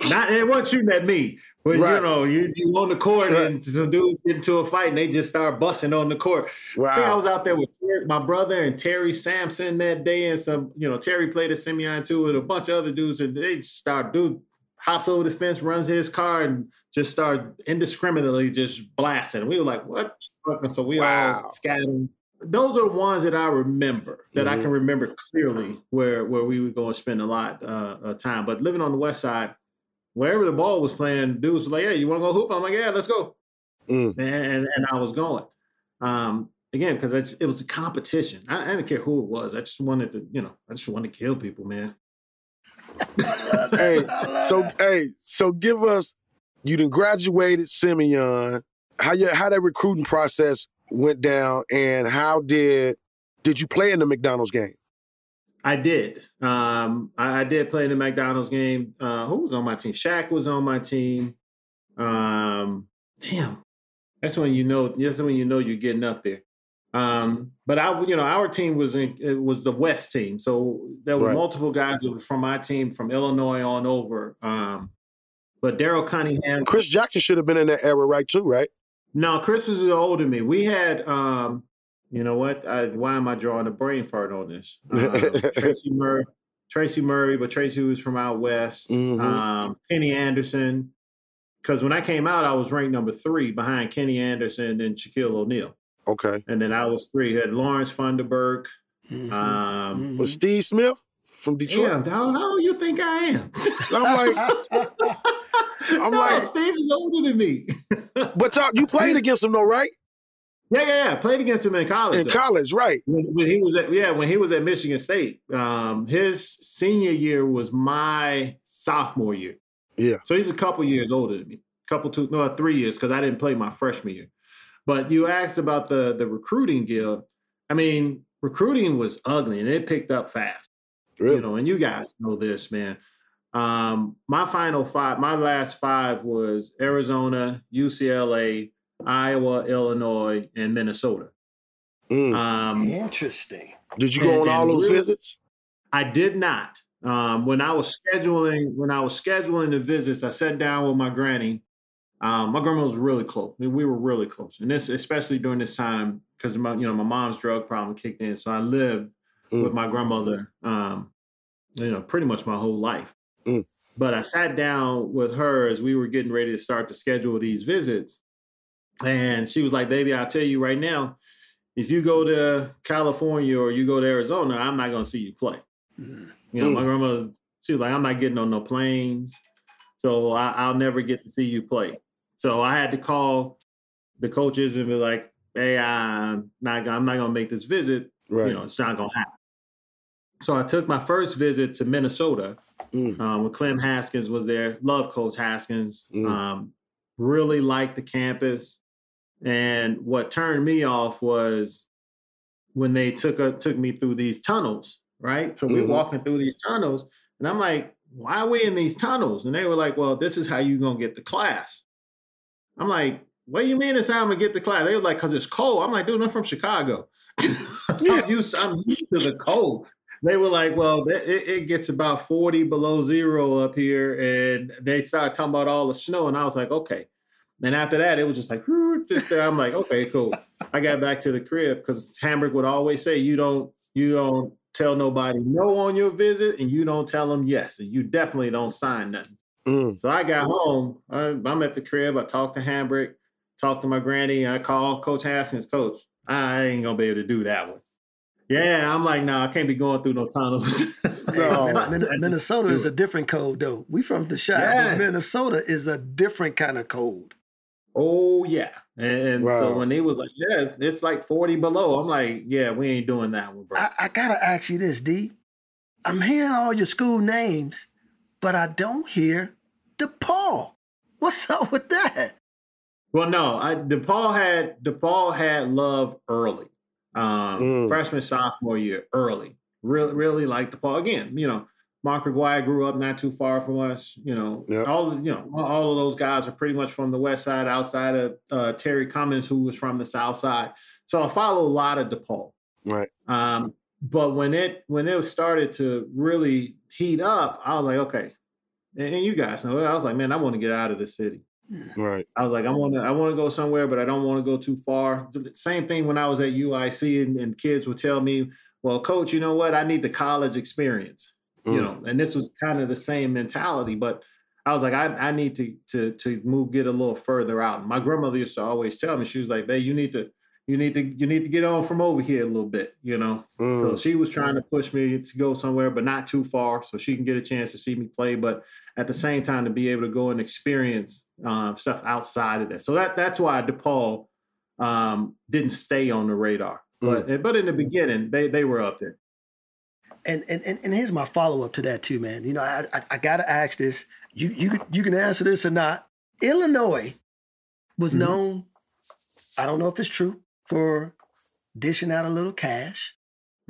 Not they weren't shooting at me, but right. you know, you you on the court right. and some dudes get into a fight and they just start busting on the court. Wow. I think I was out there with Terry, my brother and Terry Sampson that day, and some you know Terry played at Simeon too, and a bunch of other dudes, and they start dude. hops over the fence, runs his car, and just started indiscriminately just blasting. We were like, what? So we wow. all scattered. Those are the ones that I remember, that mm-hmm. I can remember clearly where, where we would go and spend a lot uh, of time. But living on the west side, wherever the ball was playing, dudes were like, hey, you want to go hoop? I'm like, yeah, let's go. Mm. And, and I was going. Um, again, because it was a competition. I, I didn't care who it was. I just wanted to, you know, I just wanted to kill people, man. Hey, so hey, so give us, you done graduated Simeon. How you, how that recruiting process went down, and how did did you play in the McDonald's game? I did. Um, I, I did play in the McDonald's game. Uh, who was on my team? Shaq was on my team. Um, damn, that's when you know. That's when you know you're getting up there. Um, but I, you know, our team was in, it was the West team, so there were right. multiple guys from my team from Illinois on over. Um, but Daryl Cunningham, Chris Jackson should have been in that era, right? Too right. No, Chris is older than me. We had, um, you know what? I, why am I drawing a brain fart on this? Um, Tracy Murray, Tracy Murray, but Tracy was from out west. Mm-hmm. Um, Kenny Anderson, because when I came out, I was ranked number three behind Kenny Anderson and Shaquille O'Neal. Okay, and then I was three. Had Lawrence Funderburg. Mm-hmm. Um, mm-hmm. Was Steve Smith from Detroit? Yeah, how, how do you think I am? I'm like, I'm no, like, Steve is older than me. But talk, you played against him though, right? Yeah, yeah, yeah. Played against him in college. In though. college, right? When, when he was at yeah, when he was at Michigan State. Um, his senior year was my sophomore year. Yeah. So he's a couple years older than me. Couple two, no, three years because I didn't play my freshman year. But you asked about the the recruiting guild. I mean, recruiting was ugly and it picked up fast. Really? You know, and you guys know this, man. Um, my final five, my last five was Arizona, U C L A, Iowa, Illinois, and Minnesota. Mm. Um, Interesting. Did you go and, on all those really, visits? I did not. Um, when I was scheduling, when I was scheduling the visits, I sat down with my granny. Um, my grandma was really close. I mean, we were really close, and this especially during this time because my, you know, my mom's drug problem kicked in, so I lived mm. with my grandmother, um, you know, pretty much my whole life. Mm. But I sat down with her as we were getting ready to start to schedule these visits. And she was like, baby, I'll tell you right now, if you go to California or you go to Arizona, I'm not going to see you play. Mm. You know, mm. my grandmother, she was like, I'm not getting on no planes. So I, I'll never get to see you play. So I had to call the coaches and be like, hey, I'm not, I'm not going to make this visit. Right. You know, it's not going to happen. So I took my first visit to Minnesota mm. um, when Clem Haskins was there. Love Coach Haskins. Mm. Um, really liked the campus. And what turned me off was when they took a, took me through these tunnels, right? So mm-hmm. we're walking through these tunnels. And I'm like, why are we in these tunnels? And they were like, well, this is how you're going to get the class. I'm like, what do you mean it's how I'm going to get the class? They were like, because it's cold. I'm like, dude, I'm from Chicago. I'm, used, I'm used to the cold. They were like, well, it, it gets about forty below zero up here. And they started talking about all the snow. And I was like, okay. And after that, it was just like, just there. I'm like, okay, cool. I got back to the crib because Hambric would always say, you don't you don't tell nobody no on your visit and you don't tell them yes. And you definitely don't sign nothing. Mm. So I got home. I, I'm at the crib. I talked to Hambric, talked to my granny. I called Coach Haskins, Coach, I ain't going to be able to do that one. Yeah, I'm like, no, nah, I can't be going through no tunnels. no, Min- Min- Minnesota is a different cold, though. We from the shop. Yes. Minnesota is a different kind of cold. Oh, yeah. And wow. So when he was like, yeah, it's, it's like forty below. I'm like, yeah, we ain't doing that one, bro. I, I got to ask you this, D. I'm hearing all your school names, but I don't hear DePaul. What's up with that? Well, no, I, DePaul had DePaul had love early. Um, mm. Freshman, sophomore year, early. Really, really liked DePaul. Again, you know, Mark Aguirre grew up not too far from us. You know, yep. all you know, all of those guys are pretty much from the west side, outside of uh, Terry Cummins, who was from the south side. So I follow a lot of DePaul. Right. Um, but when it when it started to really heat up, I was like, okay. And, and you guys know, I was like, man, I want to get out of this city. Right. I was like, I want to, I want to go somewhere, but I don't want to go too far. The same thing when I was at U I C, and, and kids would tell me, "Well, coach, you know what? I need the college experience." Mm. You know, and this was kind of the same mentality. But I was like, I, I need to to to move, get a little further out. My grandmother used to always tell me, she was like, "Babe, you need to, you need to, you need to get on from over here a little bit." You know, mm. so she was trying to push me to go somewhere, but not too far, so she can get a chance to see me play. But at the same time, to be able to go and experience um, stuff outside of that. So that that's why DePaul um, didn't stay on the radar. But mm. but in the beginning, they they were up there. And and and here's my follow up to that too, man. You know, I I, I gotta ask this. You you you can answer this or not. Illinois was mm-hmm. known. I don't know if it's true, for dishing out a little cash.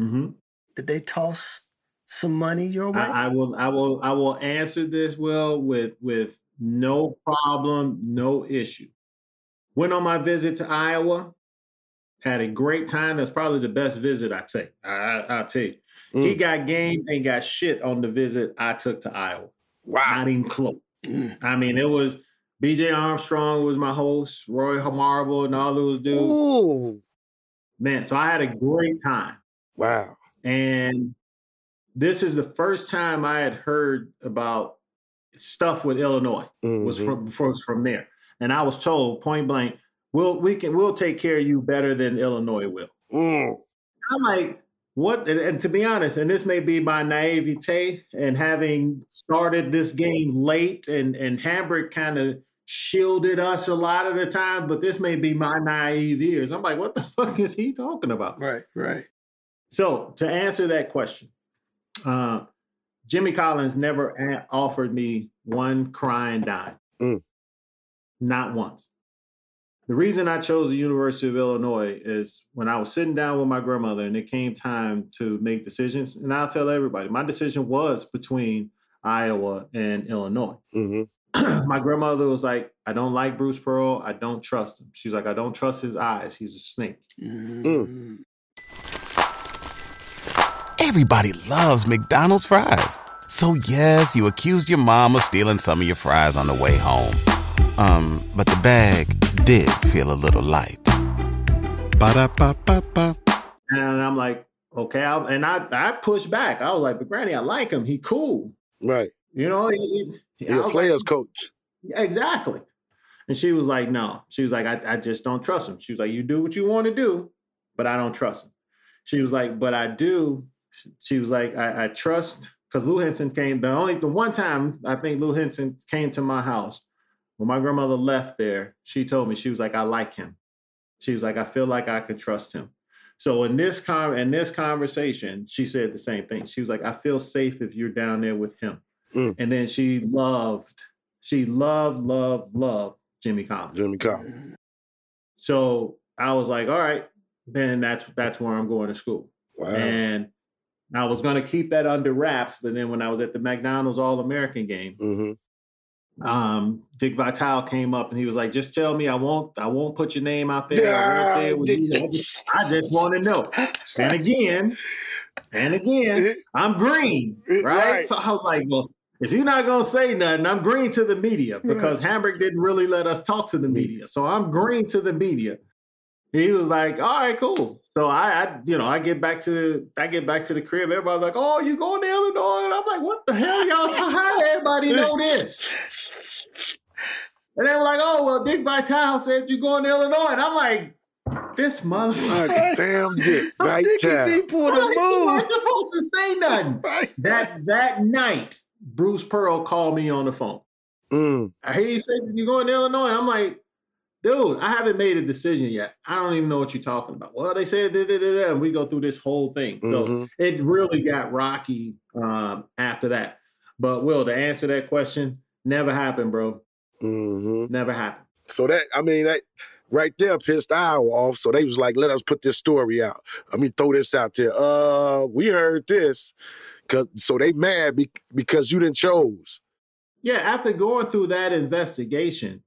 Mm-hmm. Did they toss some money your way? I, I will I will I will answer this, Will, with with no problem, no issue. Went on my visit to Iowa. Had a great time. That's probably the best visit I take. I, I, I'll tell you. Mm. He got game and got shit on the visit I took to Iowa. Wow. Not even close. Mm. I mean, it was B J Armstrong was my host, Roy Marble and all those dudes. Ooh. Man, so I had a great time. Wow. And this is the first time I had heard about stuff with Illinois. Mm-hmm. was from, was from there. And I was told point blank, We'll we can we'll take care of you better than Illinois will. Mm. I'm like, what? And, and to be honest, and this may be my naivete, and having started this game late, and and Hambric kind of shielded us a lot of the time. But this may be my naive ears. I'm like, what the fuck is he talking about? Right, right. So to answer that question, uh, Jimmy Collins never a- offered me one crying dime, mm. not once. The reason I chose the University of Illinois is when I was sitting down with my grandmother and it came time to make decisions, and I'll tell everybody, my decision was between Iowa and Illinois. Mm-hmm. My grandmother was like, I don't like Bruce Pearl. I don't trust him. She's like, I don't trust his eyes. He's a snake. Mm-hmm. Everybody loves McDonald's fries. So yes, you accused your mom of stealing some of your fries on the way home. Um, but the bag did feel a little light. Ba-da-ba-ba-ba. And I'm like, okay. I'll, and I, I pushed back. I was like, but Granny, I like him. He cool. Right. You know? He, he, You're a player's like, coach. Exactly. And she was like, no. She was like, I, I just don't trust him. She was like, you do what you want to do, but I don't trust him. She was like, but I do. She was like, I, I trust. Because Lou Henson came, the only, the one time I think Lou Henson came to my house. When my grandmother left there, she told me, she was like, I like him. She was like, I feel like I could trust him. So in this con- in this conversation, she said the same thing. She was like, I feel safe if you're down there with him. Mm. And then she loved, she loved, loved, loved Jimmy Collins. Jimmy Collins. So I was like, all right, then that's that's where I'm going to school. Wow. And I was going to keep that under wraps. But then when I was at the McDonald's All-American game, mm-hmm. Um, Dick Vitale came up and he was like, "Just tell me, I won't, I won't put your name out there. Yeah, I, it I, just, I just want to know." And again, and again, I'm green, right? right? So I was like, "Well, if you're not gonna say nothing, I'm green to the media because yeah. Hambric didn't really let us talk to the media, so I'm green to the media." He was like, "All right, cool." So I, I you know, I get back to I get back to the crib. Everybody's like, "Oh, you going to Illinois?" And I'm like, "What the hell, y'all? How did everybody know this?" And they were like, "Oh, well, Dick Vitale said you going to Illinois," and I'm like, "This motherfucker, damn Dick Vitale! Dicky V pulled a move. You weren't supposed to say nothing." Right. That that night, Bruce Pearl called me on the phone. Mm. I hear you say you going to Illinois, and I'm like, dude, I haven't made a decision yet. I don't even know what you're talking about. Well, they said da, da, da, da, and we go through this whole thing. So mm-hmm. it really got rocky um, after that. But Will, to answer that question, never happened, bro. Mm-hmm. Never happened. So that, I mean, that right there pissed Iowa off. So they was like, let us put this story out. I mean, throw this out there. Uh, we heard this. Cause, so they mad be- because you didn't chose. Yeah, after going through that investigation,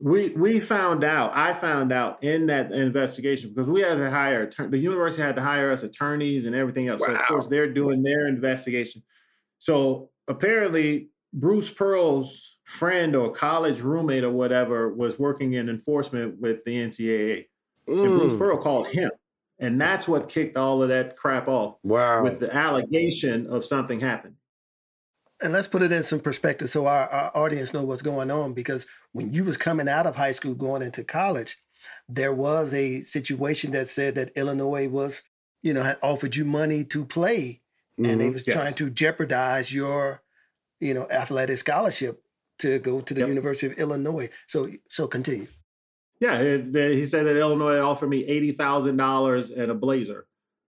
We we found out, I found out in that investigation, because we had to hire, the university had to hire us attorneys and everything else. Wow. So, of course, they're doing their investigation. So, apparently, Bruce Pearl's friend or college roommate or whatever was working in enforcement with the N C double A. Mm. And Bruce Pearl called him. And that's what kicked all of that crap off. Wow. With the allegation of something happened. And let's put it in some perspective so our, our audience know what's going on, because when you was coming out of high school, going into college, there was a situation that said that Illinois was, you know, had offered you money to play, and mm-hmm. they was yes. trying to jeopardize your, you know, athletic scholarship to go to the yep. University of Illinois. So, so continue. Yeah, it, they, he said that Illinois offered me eighty thousand dollars and a blazer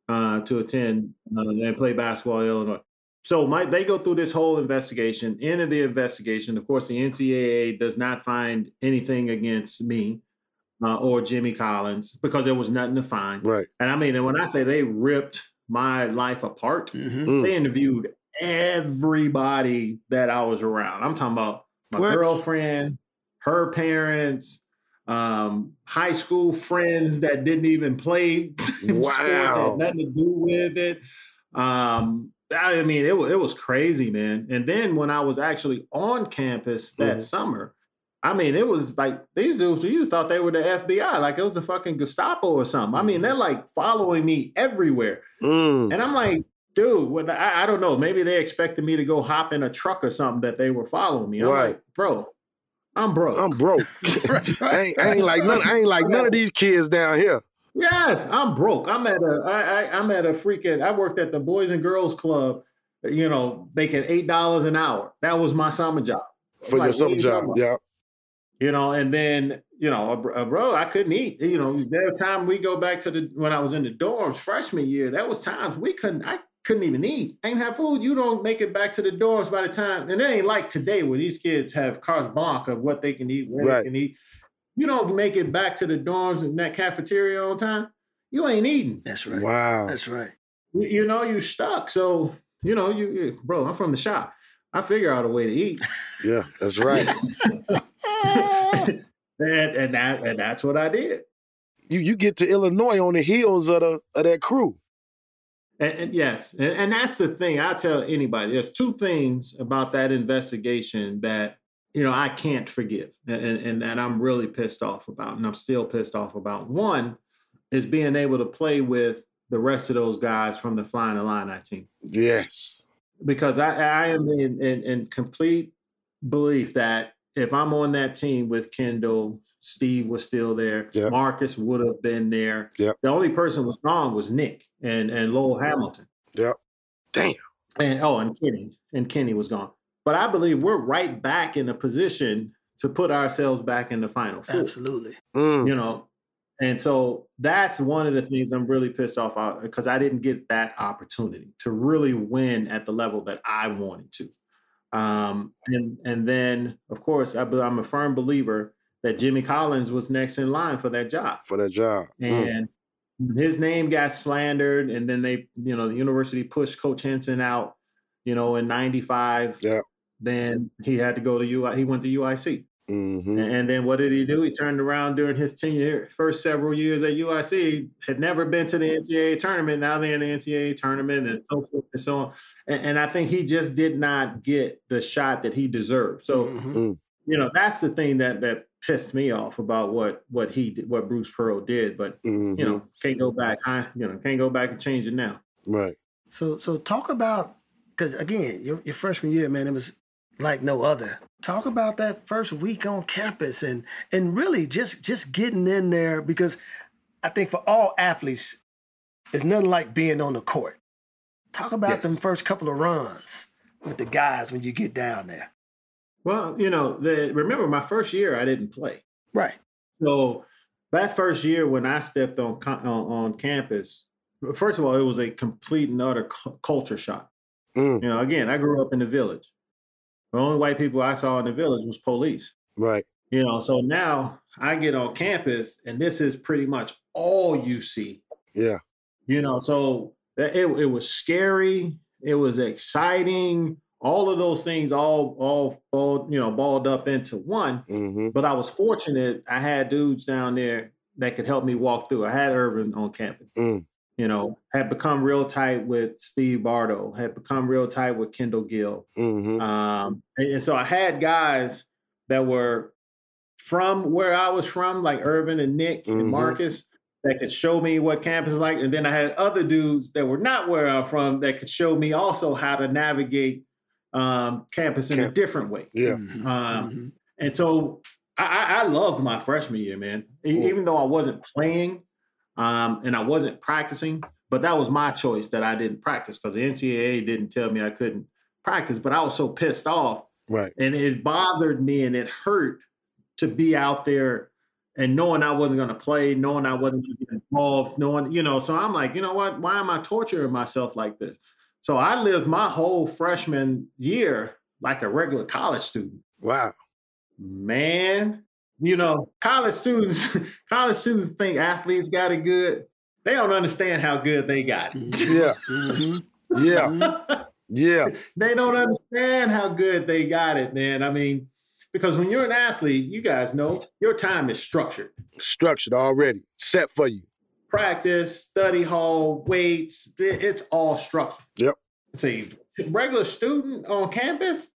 uh, to attend uh, and play basketball in Illinois. So my, they go through this whole investigation. End of the investigation, of course, the N C double A does not find anything against me uh, or Jimmy Collins because there was nothing to find. Right. And I mean, and when I say they ripped my life apart, mm-hmm. they interviewed everybody that I was around. I'm talking about my what? girlfriend, her parents, um, high school friends that didn't even play. Wow. Sports, had nothing to do with it. Um, I mean, it was, it was crazy, man. And then when I was actually on campus that mm-hmm. summer, I mean, it was like these dudes, you thought they were the F B I, like it was a fucking Gestapo or something. I mean, they're like following me everywhere. Mm. And I'm like, dude, when I, I don't know, maybe they expected me to go hop in a truck or something that they were following me. I'm right. like, bro, I'm broke. I'm broke. I, ain't, I ain't like none. I ain't like none of these kids down here. Yes, I'm broke. I'm at a, I, I, I'm at a freaking, I worked at the Boys and Girls Club, you know, making eight dollars an hour. That was my summer job. For like, your summer job, yeah. You know, and then, you know, bro, I couldn't eat. You know, there time we go back to the, when I was in the dorms freshman year, that was times we couldn't, I couldn't even eat. I ain't have food. You don't make it back to the dorms by the time, and it ain't like today where these kids have carte blanche of what they can eat, where right. they can eat. You don't make it back to the dorms in that cafeteria on time, you ain't eating. That's right. Wow. That's right. You, you know, you stuck. So, you know, you, you, bro, I'm from the shop. I figure out a way to eat. Yeah, that's right. and and, that, and that's what I did. You you get to Illinois on the heels of, the, of that crew. And, and yes. And, and that's the thing I tell anybody. There's two things about that investigation that you know, I can't forgive, and, and that I'm really pissed off about, and I'm still pissed off about. One is being able to play with the rest of those guys from the Flying Illini team. Yes. Because I, I am in, in, in complete belief that if I'm on that team with Kendall, Steve was still there, yep. Marcus would have been there. Yep. The only person who was gone was Nick and, and Lowell Hamilton. Yep. Damn. And oh, and Kenny. And Kenny was gone. But I believe we're right back in a position to put ourselves back in the Final Four. Absolutely. Mm. You know, and so that's one of the things I'm really pissed off about, because I didn't get that opportunity to really win at the level that I wanted to. Um, and and then, of course, I, I'm a firm believer that Jimmy Collins was next in line for that job. For that job. And mm. his name got slandered, and then they, you know, the university pushed Coach Henson out, you know, in ninety-five. Yeah. Then he had to go to U I. He went to U I C. Mm-hmm. And then what did he do? He turned around during his tenure, first several years at U I C, had never been to the N C double A tournament. Now they're in the N C double A tournament and so forth and so on. And, and I think he just did not get the shot that he deserved. So, mm-hmm. you know, that's the thing that that pissed me off about what what he did, what Bruce Pearl did. But, mm-hmm. you know, can't go back. I, you know, can't go back and change it now. Right. So, so talk about, because again, your, your freshman year, man, it was like no other. Talk about that first week on campus and and really just just getting in there, because I think for all athletes, it's nothing like being on the court. Talk about yes. them first couple of runs with the guys when you get down there. Well, you know, the, remember my first year I didn't play. Right. So that first year when I stepped on on, on campus, first of all, it was a complete and utter c- culture shock. Mm. You know, again, I grew up in the village. The only white people I saw in the village was police. Right. You know, so now I get on campus and this is pretty much all you see. Yeah. You know, so it it was scary. It was exciting. All of those things all, all, all you know, balled up into one. Mm-hmm. But I was fortunate. I had dudes down there that could help me walk through. I had Irvin on campus. Mm. You know, had become real tight with Steve Bardo, had become real tight with Kendall Gill. Mm-hmm. Um, and, and so I had guys that were from where I was from, like Irvin and Nick mm-hmm. and Marcus, that could show me what campus is like. And then I had other dudes that were not where I'm from that could show me also how to navigate um, campus in Camp. a different way. Yeah. Um, mm-hmm. And so I, I loved my freshman year, man. Cool. Even though I wasn't playing, Um, and I wasn't practicing, but that was my choice that I didn't practice because the N C double A didn't tell me I couldn't practice, but I was so pissed off. Right. And it bothered me and it hurt to be out there and knowing I wasn't going to play, knowing I wasn't going to get involved, knowing, you know, so I'm like, you know what, why am I torturing myself like this? So I lived my whole freshman year like a regular college student. Wow. Man, you know, college students, college students think athletes got it good. They don't understand how good they got it. Yeah. Mm-hmm. Yeah. Yeah. They don't understand how good they got it, man. I mean, because when you're an athlete, you guys know your time is structured. Structured already, set for you. Practice, study hall, weights, it's all structured. Yep. See, regular student on campus,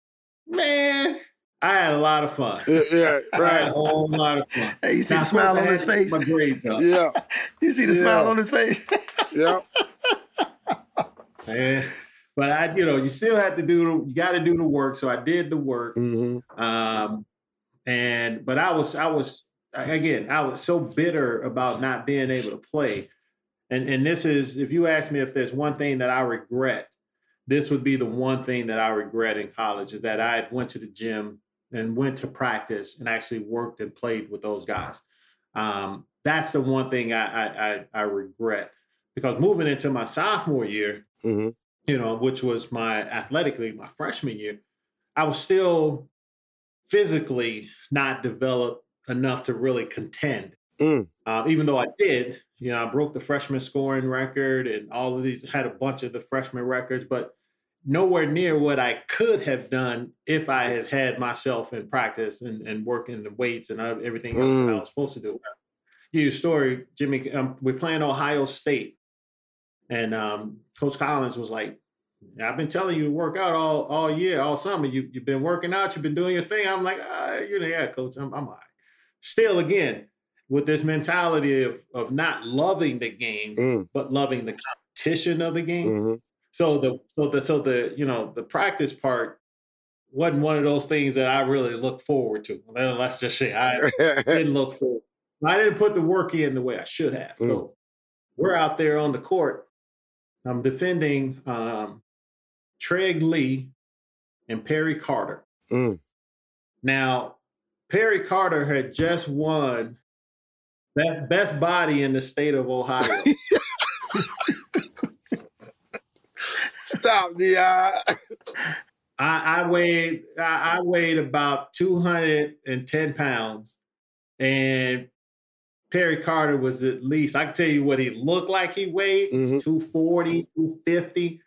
man, I had a lot of fun. Yeah, yeah, right. I had a whole lot of fun. Hey, you see now, the smile on his face? My grades up. Yeah. You see the yeah. smile on his face? Yeah. Man. But I, you know, you still have to do, you got to do the work. So I did the work. Mm-hmm. Um, and, but I was, I was, again, I was so bitter about not being able to play. And, and this is, if you ask me if there's one thing that I regret, this would be the one thing that I regret in college, is that I went to the gym and went to practice and actually worked and played with those guys. Um, that's the one thing I, I, I, I regret, because moving into my sophomore year, mm-hmm. you know, which was my athletically, my freshman year, I was still physically not developed enough to really contend. Mm. Uh, even though I did, you know, I broke the freshman scoring record and all of these, had a bunch of the freshman records, but nowhere near what I could have done if I had had myself in practice and, and working the weights and everything else mm. that I was supposed to do. Give you a story, Jimmy, um, we're playing Ohio State. And um, Coach Collins was like, I've been telling you to work out all, all year, all summer. You, you've been working out. You've been doing your thing. I'm like, ah, you know, yeah, Coach, I'm, I'm all right. Still, again, with this mentality of, of not loving the game, mm. but loving the competition of the game. Mm-hmm. So the so the so the you know the practice part wasn't one of those things that I really looked forward to. Well, let's just say I didn't look forward. I didn't put the work in the way I should have. Mm. So we're out there on the court. I'm defending um, Treg Lee and Perry Carter. Mm. Now, Perry Carter had just won best best body in the state of Ohio. Stop the. Uh... I, I weighed I, I weighed about two hundred ten pounds, and Perry Carter was at least, I can tell you what he looked like he weighed, mm-hmm. two forty, two fifty,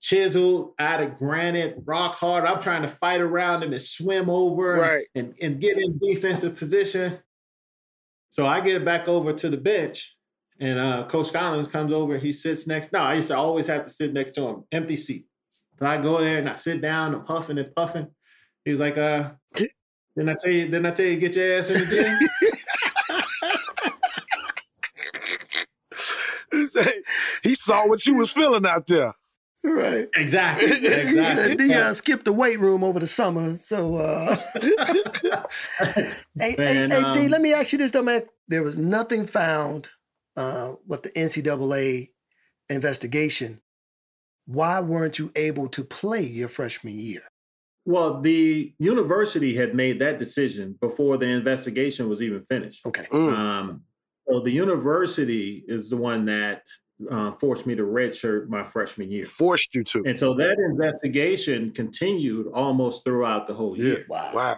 chiseled out of granite, rock hard. I'm trying to fight around him and swim over right. and, and get in defensive position. So I get back over to the bench, and uh, Coach Collins comes over. He sits next. No, I used to always have to sit next to him, empty seat. So I go there and I sit down, I'm huffing and puffing. He was like, uh, didn't I tell you, didn't I tell you to get your ass in the gym? He saw what you was feeling out there. Right. Exactly. Exactly. Deon yeah. skipped the weight room over the summer. So, uh... hey, and, hey, um... hey, D, let me ask you this, though, man. There was nothing found uh, with the N C double A investigation. Why weren't you able to play your freshman year? Well, the university had made that decision before the investigation was even finished. Okay. Mm. Um, so the university is the one that uh, forced me to redshirt my freshman year. Forced you to. And so that investigation continued almost throughout the whole year. Wow. Wow.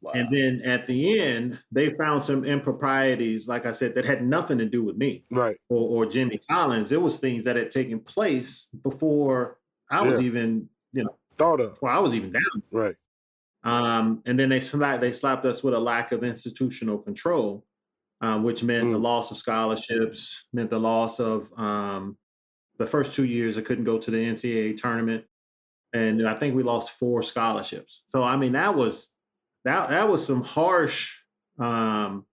Wow. And then at the end, they found some improprieties, like I said, that had nothing to do with me. Right. Or, or Jimmy Collins. It was things that had taken place before I yeah. was even, you know, thought of. Before I was even down. Right. Um, and then they slapped, they slapped us with a lack of institutional control. Uh, which meant mm. the loss of scholarships, meant the loss of um, the first two years I couldn't go to the N C double A tournament. And I think we lost four scholarships. So, I mean, that was that that was some harsh, um,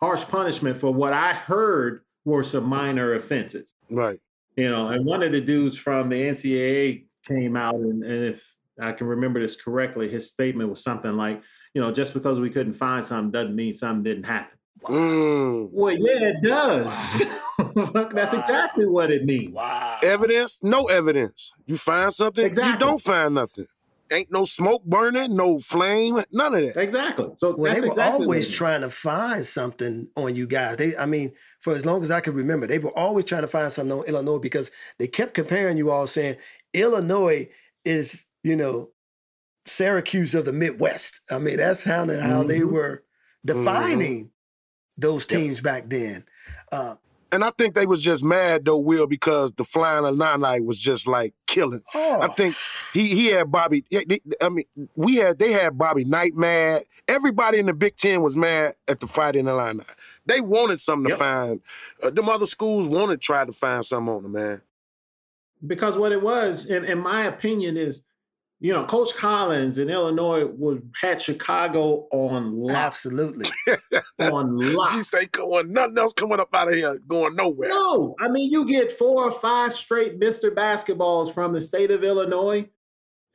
harsh punishment for what I heard were some minor offenses. Right. You know, and one of the dudes from the N C double A came out, and, and if I can remember this correctly, his statement was something like, you know, just because we couldn't find something doesn't mean something didn't happen. Wow. Mm. Well, yeah, it does. Wow. That's wow. exactly what it means. Wow. Evidence, no evidence. You find something, exactly. You don't find nothing. ain't no smoke burning, no flame, none of that. Exactly. So well, that's they were exactly always trying to find something on you guys. They, I mean, for as long as I can remember, they were always trying to find something on Illinois because they kept comparing you all, saying Illinois is, you know, Syracuse of the Midwest. I mean, that's how the, how mm-hmm. they were defining mm-hmm. those teams yep. back then. Uh, And I think they was just mad, though, Will, because the Flying Illini was just, like, killing. Oh. I think he he had Bobby – I mean, we had they had Bobby Knight mad. Everybody in the Big Ten was mad at the Fighting Illini. They wanted something yep. to find. Uh, them other schools wanted to try to find something on them, man. Because what it was, in, in my opinion, is, you know, Coach Collins in Illinois was had Chicago on lock. Absolutely. on lock. She say, come on, nothing else coming up out of here, going nowhere. No, I mean, you get four or five straight Mister Basketballs from the state of Illinois.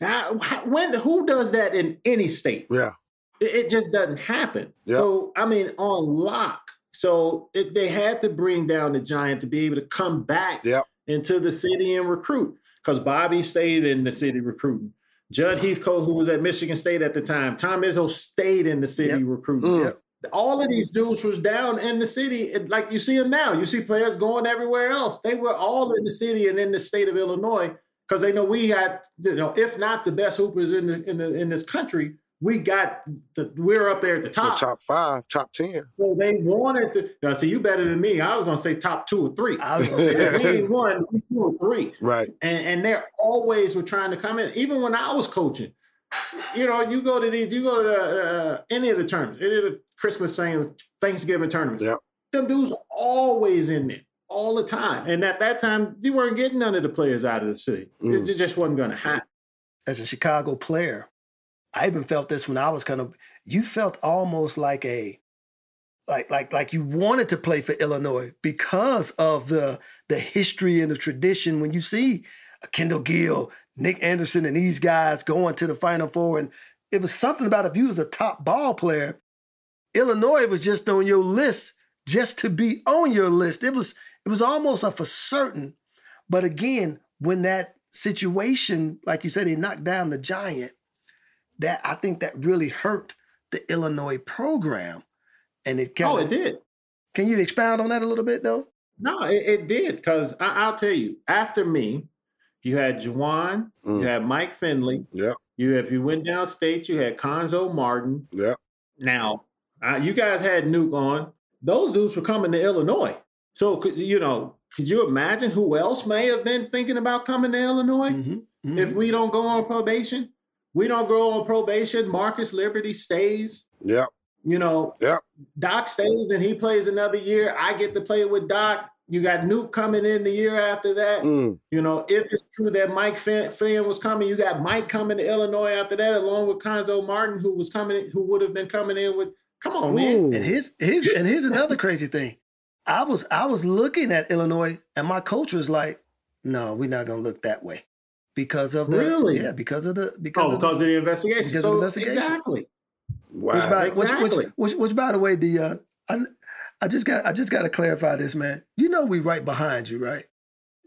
I, when who does that in any state? Yeah. It, it just doesn't happen. Yep. So, I mean, on lock. So it, they had to bring down the giant to be able to come back yep. into the city and recruit, because Bobby stayed in the city recruiting. Judd Heathcote, who was at Michigan State at the time, Tom Izzo stayed in the city yep. recruiting. Mm. Yep. All of these dudes was down in the city. And like you see them now. You see players going everywhere else. They were all in the city and in the state of Illinois because they know we got, you know, if not the best hoopers in the, in the, in this country, we got the, we're up there at the top. The top five, top ten. So they wanted to, now see, you better than me. I was going to say top two or three. I was going to say that too. We ain't one, we two or three. Right. And, and they always were trying to come in. Even when I was coaching, you know, you go to these, you go to the, uh, any of the tournaments, any of the Christmas thing, Thanksgiving tournaments. Yep. Them dudes are always in there all the time. And at that time, you weren't getting none of the players out of the city. Mm. It, it just wasn't going to happen. As a Chicago player, I even felt this when I was kind of, you felt almost like a, like, like, like you wanted to play for Illinois because of the, the history and the tradition. When you see Kendall Gill, Nick Anderson, and these guys going to the Final Four, and it was something about if you was a top ball player, Illinois was just on your list just to be on your list. It was, it was almost a for certain. But again, when that situation, like you said, they knocked down the giant, that I think that really hurt the Illinois program. And it kind of... Oh, it did. Can you expound on that a little bit, though? No, it, it did, because I'll tell you, after me, you had Juwan, mm. you had Mike Finley. Yeah. You, if you went downstate, you had Conzo Martin. Yeah. Now, I, you guys had Nuke on. Those dudes were coming to Illinois. So, you know, could you imagine who else may have been thinking about coming to Illinois mm-hmm. Mm-hmm. if we don't go on probation? We don't go on probation. Marcus Liberty stays. Yeah. You know, yep. Doc stays and he plays another year. I get to play with Doc. You got Nuke coming in the year after that. Mm. You know, if it's true that Mike Finn, Finn was coming, you got Mike coming to Illinois after that, along with Conzo Martin, who was coming, who would have been coming in with, come on, Ooh. man. And here's, here's, and here's another crazy thing. I was, I was looking at Illinois and my coach was like, no, we're not going to look that way. Because of the really? yeah, because of the because oh, of because the, of the investigation. Because so, of the investigation. Exactly. Wow. Which by, exactly. Which, which, which, which, by the way, the uh, I, I just got I just got to clarify this, man. You know, we right behind you, right?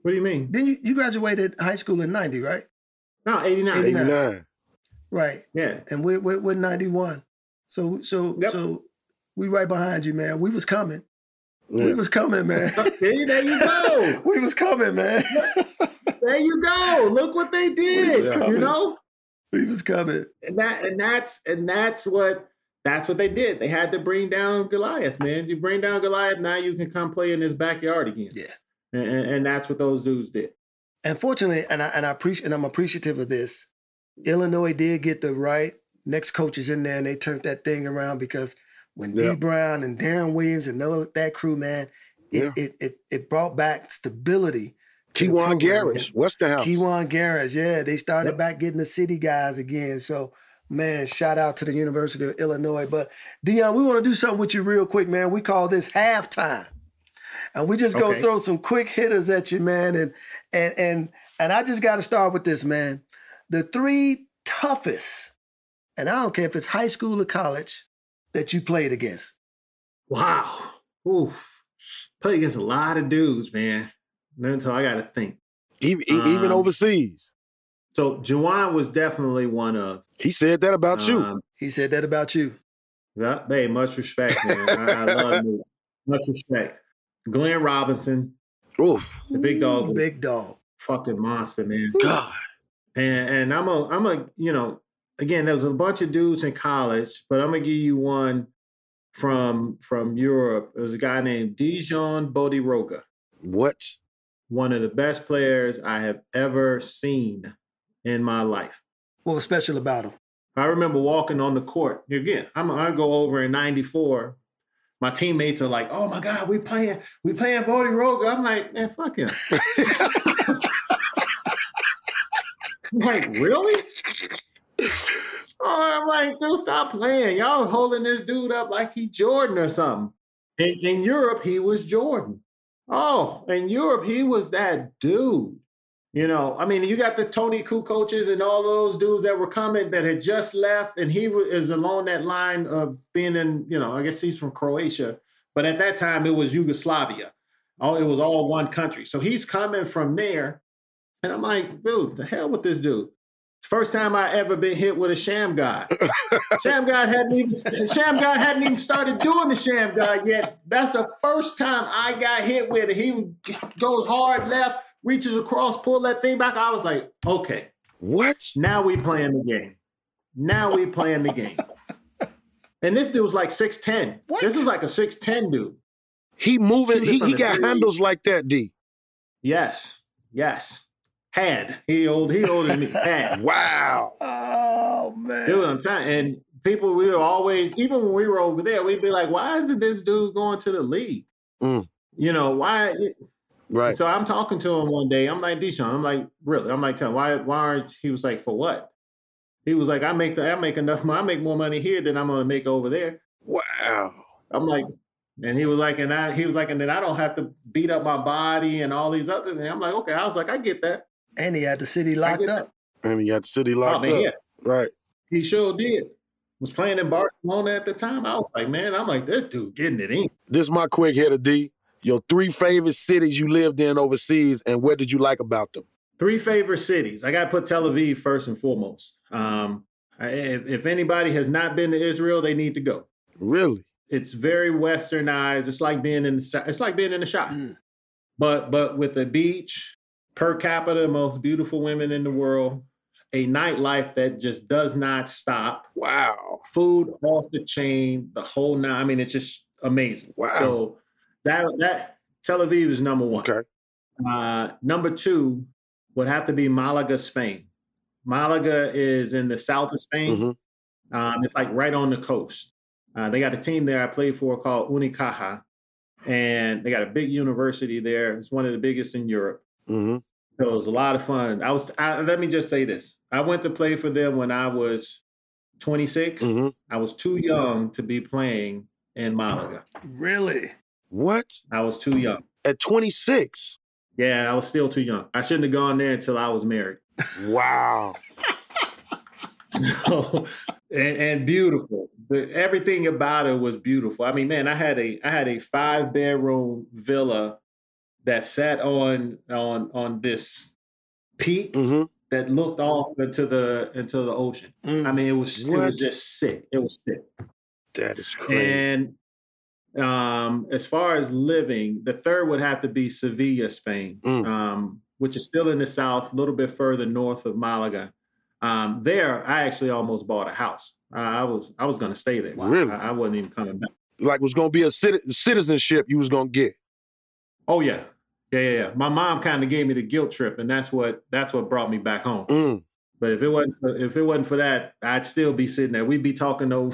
What do you mean? Then you, you graduated high school in ninety, right? No, eighty-nine. eighty-nine. Right. Yeah. And we're we're, we're ninety-one. So so yep. so we right behind you, man. We was coming. Yeah. We was coming, man. See, there you go. We was coming, man. There you go. Look what they did. You know, he was coming, and that and that's and that's what that's what they did. They had to bring down Goliath, man. You bring down Goliath, now you can come play in his backyard again. Yeah, and, and that's what those dudes did. And fortunately, and I and I appreciate and I'm appreciative of this. Illinois did get the right next coaches in there, and they turned that thing around because when yeah. Dee Brown and Darren Williams and that crew, man, it yeah. it, it it brought back stability. Kewan Garris, Westinghouse. Kewan Garris, yeah. They started yep. back getting the city guys again. So, man, shout out to the University of Illinois. But, Deon, we want to do something with you real quick, man. We call this halftime. And we just going to okay. throw some quick hitters at you, man. And, and, and, and I just got to start with this, man. The three toughest, and I don't care if it's high school or college, that you played against. Wow. Oof. Played against a lot of dudes, man. Until I got to think. Even, um, even overseas. So Juwan was definitely one of. He said that about um, you. He said that about you. Yeah, hey, much respect, man. I, I love you. Much respect. Glenn Robinson. Oof. The big dog. Ooh, big dog. Fucking monster, man. God. And and I'm a I'm a you know, again, there was a bunch of dudes in college, but I'm gonna give you one from from Europe. There's a guy named Dejan Bodiroga. What? One of the best players I have ever seen in my life. What was special about him? I remember walking on the court. Again, I'm I go over in ninety-four. My teammates are like, "Oh my God, we playing, we playing Bodiroga." I'm like, "Man, fuck him." I'm like, really? Oh, I'm like, dude, stop playing. Y'all holding this dude up like he Jordan or something. In, in Europe, he was Jordan. Oh, in Europe, he was that dude. You know, I mean, you got the Tony Kukocs and all of those dudes that were coming that had just left, and he was, is along that line of being in, you know, I guess he's from Croatia, but at that time it was Yugoslavia. All it was all one country. So he's coming from there, and I'm like, dude, the hell with this dude. First time I ever been hit with a sham god. Sham god hadn't even sham god hadn't even started doing the sham god yet. That's the first time I got hit with it. He goes hard left. Reaches across, pull that thing back. I was like, okay. What? Now we playing the game. Now we playing the game. And this dude was like six ten. What? This is like a six ten dude. He moving, he, he got handles like that, D. Yes. Yes. Had. He old, he older than me. Had. Wow. Oh, man. Dude, I'm trying. And people, we were always, even when we were over there, we'd be like, why isn't this dude going to the league? Mm. You know, why... It, Right. So I'm talking to him one day. I'm like, Deshaun, I'm like, really? I'm like, tell him, why, why aren't he was like, for what? He was like, I make the I make enough money, I make more money here than I'm gonna make over there. Wow. I'm like, and he was like, and I he was like, and then I don't have to beat up my body and all these other things. I'm like, okay, I was like, I get that. And he had the city locked up. That. And he had the city locked oh, man, up. Yeah. Right. He sure did. Was playing in Barcelona at the time. I was like, man, I'm like, this dude getting it in. This is my quick hitter, D. Your three favorite cities you lived in overseas, and what did you like about them? Three favorite cities. I got to put Tel Aviv first and foremost. Um, I, if, if anybody has not been to Israel, they need to go. Really? It's very westernized. It's like being in the it's like being in the shop, mm. but but with a beach, per capita, most beautiful women in the world, a nightlife that just does not stop. Wow. Food off the chain, the whole nine. I mean, it's just amazing. Wow. So. That that Tel Aviv is number one. Okay. Uh, number two would have to be Malaga, Spain. Malaga is in the south of Spain. Mm-hmm. Um, it's like right on the coast. Uh, they got a team there I played for called Unicaja, and they got a big university there. It's one of the biggest in Europe. Mm-hmm. So it was a lot of fun. I was. I, let me just say this: I went to play for them when I was twenty-six. Mm-hmm. I was too young to be playing in Malaga. Really? What? I was too young. At twenty-six? Yeah, I was still too young. I shouldn't have gone there until I was married. Wow. So, and, and beautiful. But everything about it was beautiful. I mean, man, I had a I had a five bedroom villa that sat on on on this peak mm-hmm. that looked off into the into the ocean. Mm. I mean, it was what? It was just sick. It was sick. That is crazy. And Um, as far as living, the third would have to be Sevilla, Spain, mm. um, which is still in the south, a little bit further north of Malaga. Um, there, I actually almost bought a house. Uh, I was I was going to stay there. Really? I, I wasn't even coming back. Like it was going to be a cit- citizenship you was going to get. Oh, yeah. Yeah, yeah, yeah. My mom kind of gave me the guilt trip, and that's what that's what brought me back home. Mm. But if it wasn't for, if it wasn't for that, I'd still be sitting there. We'd be talking to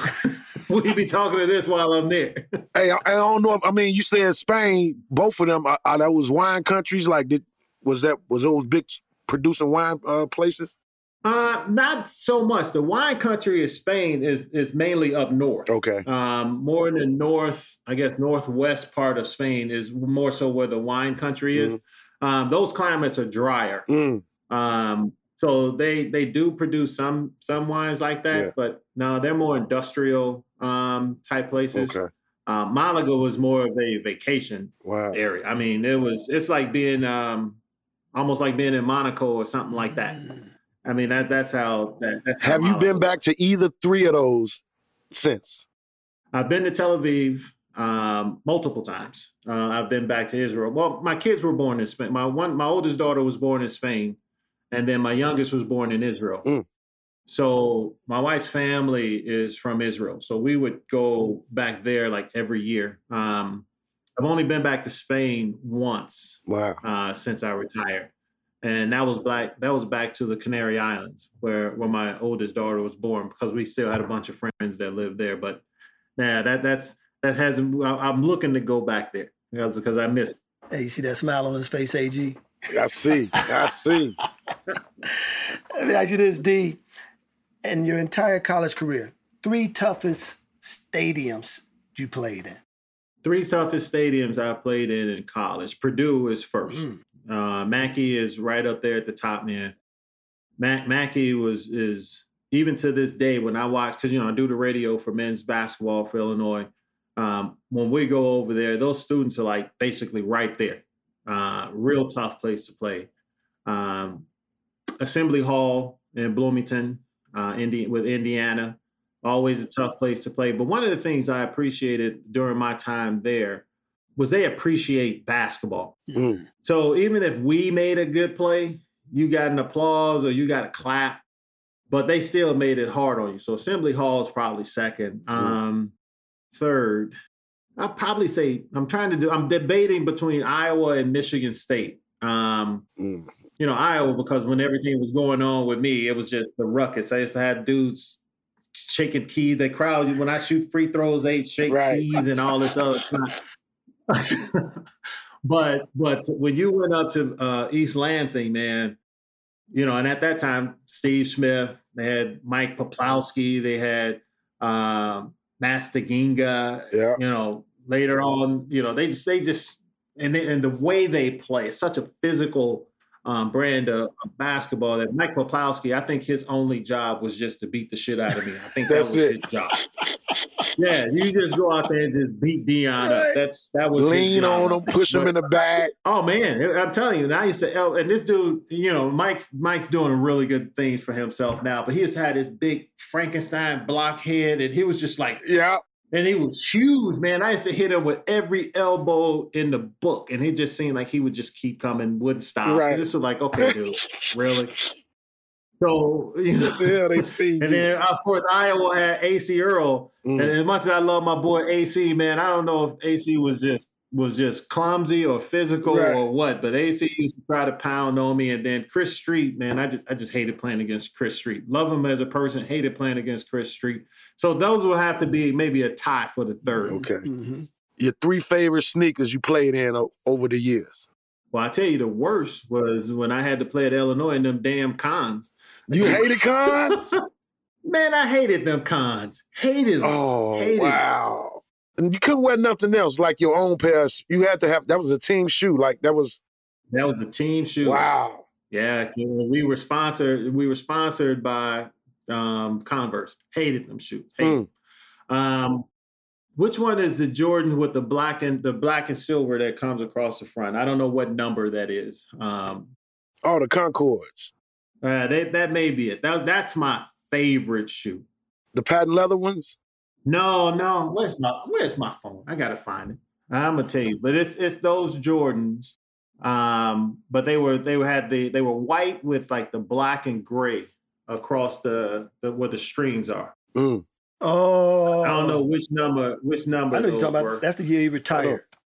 we'd be talking to this while I'm there. Hey, I, I don't know if I mean you said Spain. Both of them are, are those wine countries. Like, did, was that was those big producing wine uh, places? Uh, not so much. The wine country is Spain is is mainly up north. Okay. Um, more in the north, I guess northwest part of Spain is more so where the wine country is. Mm-hmm. Um, those climates are drier. Mm. Um. So they they do produce some some wines like that, yeah. But no, they're more industrial um, type places. Okay. Uh, Malaga was more of a vacation wow. area. I mean, it was it's like being um, almost like being in Monaco or something like that. I mean, that that's how that, that's how. Have you been back to either three of those since? I've been to Tel Aviv um, multiple times. Uh, I've been back to Israel. Well, my kids were born in Spain. My one, my oldest daughter was born in Spain, and then my youngest was born in Israel. Mm. So my wife's family is from Israel. So we would go back there like every year. Um, I've only been back to Spain once. Wow. Uh, since I retired. And that was back, that was back to the Canary Islands where, where my oldest daughter was born, because we still had a bunch of friends that lived there. But nah, that that's that hasn't. I'm looking to go back there because, because I miss it. Hey, you see that smile on his face, A G? I see. I see. Let me ask you this, D. In your entire college career, three toughest stadiums you played in? Three toughest stadiums I played in in college. Purdue is first. Mm. Uh, Mackey is right up there at the top, man. Mac- Mackey was is even to this day when I watch, because you know I do the radio for men's basketball for Illinois. Um, when we go over there, those students are like basically right there. Uh, real tough place to play. Um, Assembly Hall in Bloomington, uh, Indi- with Indiana, always a tough place to play. But one of the things I appreciated during my time there was they appreciate basketball. Mm. So even if we made a good play, you got an applause or you got a clap, but they still made it hard on you. So Assembly Hall is probably second. Mm. Um, third, I'll probably say, I'm trying to do, I'm debating between Iowa and Michigan State. Um, mm. You know, Iowa, because when everything was going on with me, it was just the ruckus. I used to have dudes shaking keys. The crowd, when I shoot free throws, they shake right. keys and all this other stuff. but but when you went up to uh, East Lansing, man, you know, and at that time, Steve Smith, they had Mike Poplowski, they had um, Master Ginga, yeah. you know, later on, you know, they just, they just, and, they, and the way they play, it's such a physical um, brand of, of basketball that Mike Poplowski, I think his only job was just to beat the shit out of me. I think that was it. his job. Yeah, you just go out there and just beat Deon up. That's that was lean on him, push him in the back. Oh man, I'm telling you, and I used to. And this dude, you know, Mike's Mike's doing really good things for himself now. But he just had this big Frankenstein blockhead, and he was just like, yeah. And he was huge, man. I used to hit him with every elbow in the book, and it just seemed like he would just keep coming, wouldn't stop. Right. This was like, okay, dude, really. So, you know, yeah, they feed and then, of course, Iowa had A C Earl. Mm. And as much as I love my boy A C, man, I don't know if A C was just was just clumsy or physical right. or what, but A C used to try to pound on me. And then Chris Street, man, I just I just hated playing against Chris Street. Love him as a person, hated playing against Chris Street. So those will have to be maybe a tie for the third. Okay. Mm-hmm. Your three favorite sneakers you played in o- over the years? Well, I tell you, the worst was when I had to play at Illinois in them damn cons. You hated cons? Man, I hated them cons. Hated them. Oh, hated wow. Them. And you couldn't wear nothing else, like your own pair. You had to have, that was a team shoe. Like that was. That was a team shoe. Wow. Yeah. We were sponsored. We were sponsored by um, Converse. Hated them shoes. Hated mm. um, Which one is the Jordan with the black and the black and silver that comes across the front? I don't know what number that is. Um, oh, the Concords. Uh, they, that may be it. That, that's my favorite shoe. The patent leather ones? No, no. Where's my Where's my phone? I gotta find it. I'm gonna tell you. But it's it's those Jordans. Um, but they were they had the they were white with like the black and gray across the, the where the strings are. Mm. Oh, I don't know which number which number. I know those you're talking were. About. That's the year he retired. Oh.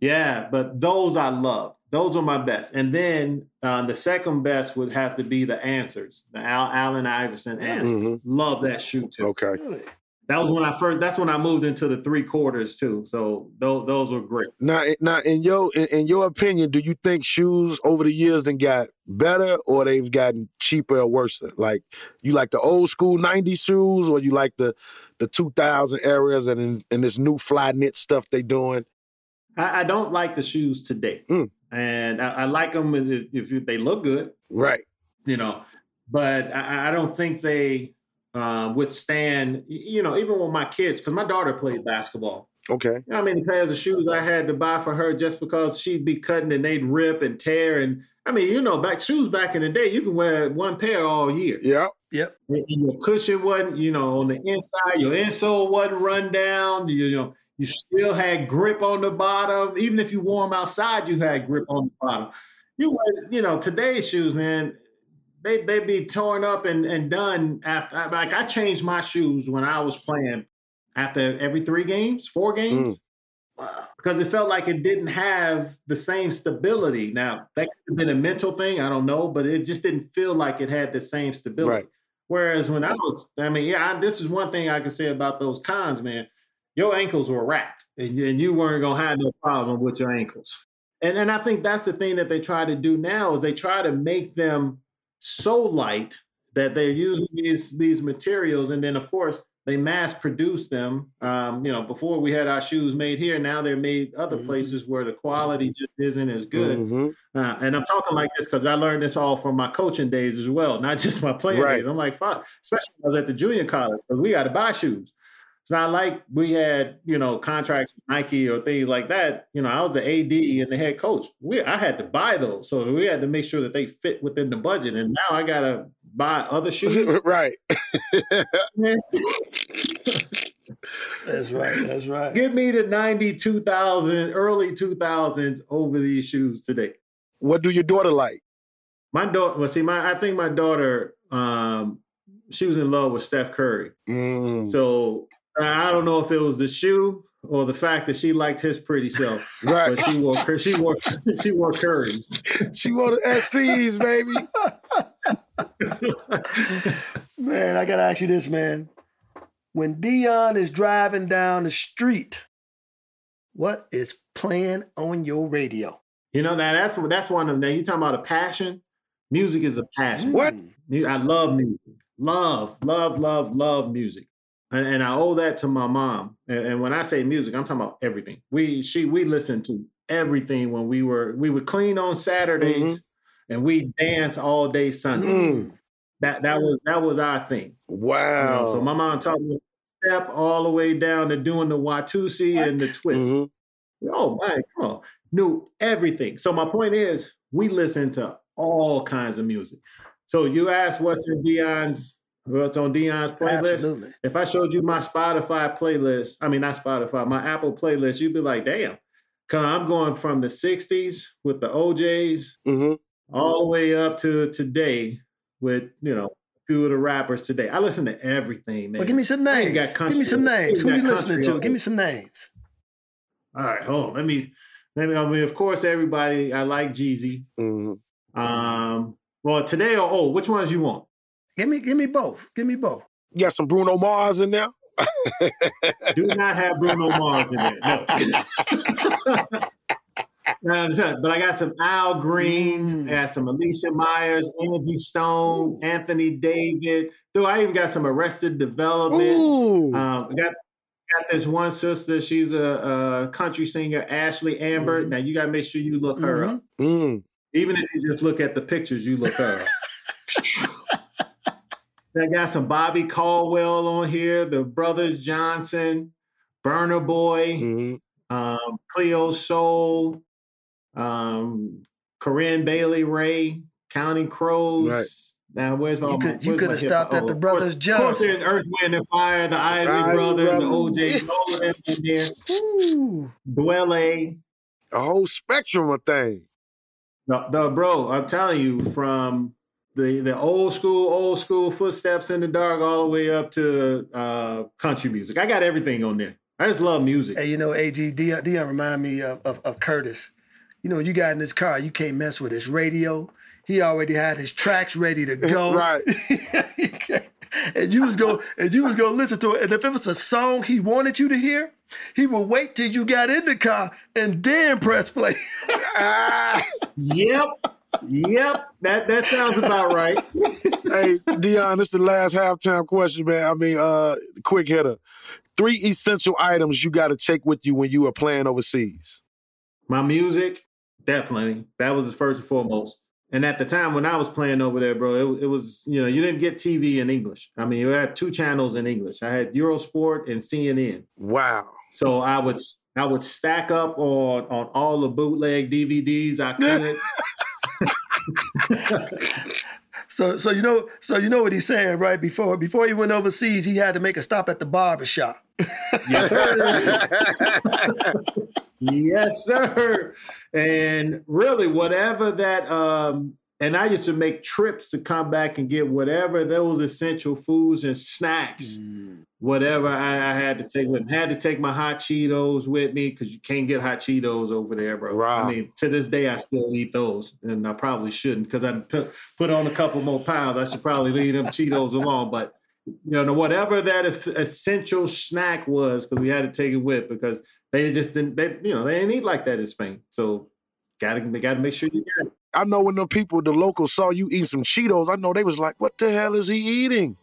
Yeah, but those I love. Those are my best. And then uh, the second best would have to be the Answers, the Al- Allen Iverson Answers. Mm-hmm. Love that shoe, too. Okay. Really? That was when I first, that's when I moved into the three quarters, too. So those those were great. Now, now in your in, in your opinion, do you think shoes over the years then got better or they've gotten cheaper or worse? Like, you like the old school nineties shoes or you like the, the two thousand eras and, and this new fly knit stuff they doing? I, I don't like the shoes today. Mm. And I, I like them if, if they look good. Right. You know, but I, I don't think they uh, withstand, you know, even with my kids, because my daughter played basketball. Okay. You know how many pairs of shoes I had to buy for her just because she'd be cutting and they'd rip and tear and I mean, you know, back shoes back in the day, you could wear one pair all year. Yep, yep. And your cushion wasn't, you know, on the inside. Your insole wasn't run down. You, you know, you still had grip on the bottom. Even if you wore them outside, you had grip on the bottom. You wear, you know, today's shoes, man, they they be torn up and, and done after. Like, I changed my shoes when I was playing after every three games, four games. Mm. Because it felt like it didn't have the same stability. Now, that could have been a mental thing. I don't know. But it just didn't feel like it had the same stability. Right. Whereas when I was, I mean, yeah, I, this is one thing I can say about those cons, man. Your ankles were wrapped and, and you weren't going to have no problem with your ankles. And and I think that's the thing that they try to do now is they try to make them so light that they're using these, these materials. And then, of course, they mass produce them. Um, you know, before we had our shoes made here, now they're made other places where the quality just isn't as good. Mm-hmm. Uh, and I'm talking like this because I learned this all from my coaching days as well, not just my playing right. days. I'm like, fuck, especially when I was at the junior college because we got to buy shoes. It's not like we had, you know, contracts with Nike or things like that. You know, I was the A D and the head coach. We I had to buy those. So we had to make sure that they fit within the budget. And now I got to buy other shoes. Right. That's right. That's right. Give me the ninety-two thousand, early two thousands over these shoes today. What do your daughter like? My daughter, well, see, my I think my daughter, um, she was in love with Steph Curry. Mm. So... I don't know if it was the shoe or the fact that she liked his pretty self. Right. But she wore she wore she wore Curry's. She wore the S Cs, baby. Man, I gotta ask you this, man. When Deon is driving down the street, what is playing on your radio? You know, now that's that's one of them. Now you're talking about a passion. Music is a passion. What? I love music. Love, love, love, love music. And, and I owe that to my mom. And, and when I say music, I'm talking about everything. We she we listened to everything when we were we would clean on Saturdays, mm-hmm. and we dance all day Sunday. Mm. That that was that was our thing. Wow! You know, so my mom taught me step all the way down to doing the Watusi and the twist. Mm-hmm. Oh my! Come on, knew everything. So my point is, we listen to all kinds of music. So you asked what's in Deon's. Well, it's on Deon's playlist. Absolutely. If I showed you my Spotify playlist, I mean, not Spotify, my Apple playlist, you'd be like, damn, cause I'm going from the sixties with the O Js mm-hmm. all the way up to today with, you know, a few of the rappers today. I listen to everything, man. Well, give me some names. Give me some names. Who are you listening to? Give me some names. All right, hold on. Let me, let me, I mean, of course, everybody, I like Jeezy. Mm-hmm. Um, well, today or old, which ones you want? Give me, give me both. Give me both. You got some Bruno Mars in there? Do not have Bruno Mars in there. No. But I got some Al Green, I got some Alicia Myers, Angie Stone, Ooh. Anthony David. Dude, I even got some Arrested Development. Um, I got, got this one sister. She's a, a country singer, Ashley Amber. Mm-hmm. Now, you got to make sure you look mm-hmm. her up. Mm. Even if you just look at the pictures, you look her up. I got some Bobby Caldwell on here, the Brothers Johnson, Burner Boy, mm-hmm. um, Cleo Soul, um, Corinne Bailey Ray, Counting Crows. Right. Now, where's my? You could, you could have stopped at the Brothers Johnson. Of course, there's Earth, Wind, and Fire, the Isaac, Isaac Brothers, Brothers, the O J. Nolan in there, Ooh. Dwelle. A whole spectrum of things. No, no, bro, I'm telling you from. The the old school, old school Footsteps in the Dark all the way up to uh, country music. I got everything on there. I just love music. Hey, you know, A G, Deon, Deon remind me of, of, of Curtis. You know, you got in this car, you can't mess with his radio. He already had his tracks ready to go. Right. and you was go and you was gonna listen to it. And if it was a song he wanted you to hear, he would wait till you got in the car and then press play. ah. Yep. Yep, that, that sounds about right. Hey, Deon, this is the last halftime question, man. I mean, uh, quick hitter. Three essential items you got to take with you when you are playing overseas. My music, definitely. That was the first and foremost. And at the time when I was playing over there, bro, it, it was, you know, you didn't get T V in English. I mean, you had two channels in English. I had Eurosport and C N N. Wow. So I would I would stack up on, on all the bootleg D V Ds I could. So, so you know, so you know what he's saying, right? Before, before he went overseas, he had to make a stop at the barbershop. Yes, sir. Yes, sir. And really, whatever that, um, and I used to make trips to come back and get whatever those essential foods and snacks, mm. whatever I, I had to take with me. I had to take my hot Cheetos with me because you can't get hot Cheetos over there, bro. Wow. I mean, to this day, I still eat those, and I probably shouldn't because I put, put on a couple more pounds. I should probably leave them Cheetos alone, but you know, whatever that essential snack was, because we had to take it with, because they just didn't, they, you know, they didn't eat like that in Spain. So gotta, they got to make sure you get it. I know when the people, the locals saw you eating some Cheetos, I know they was like, what the hell is he eating?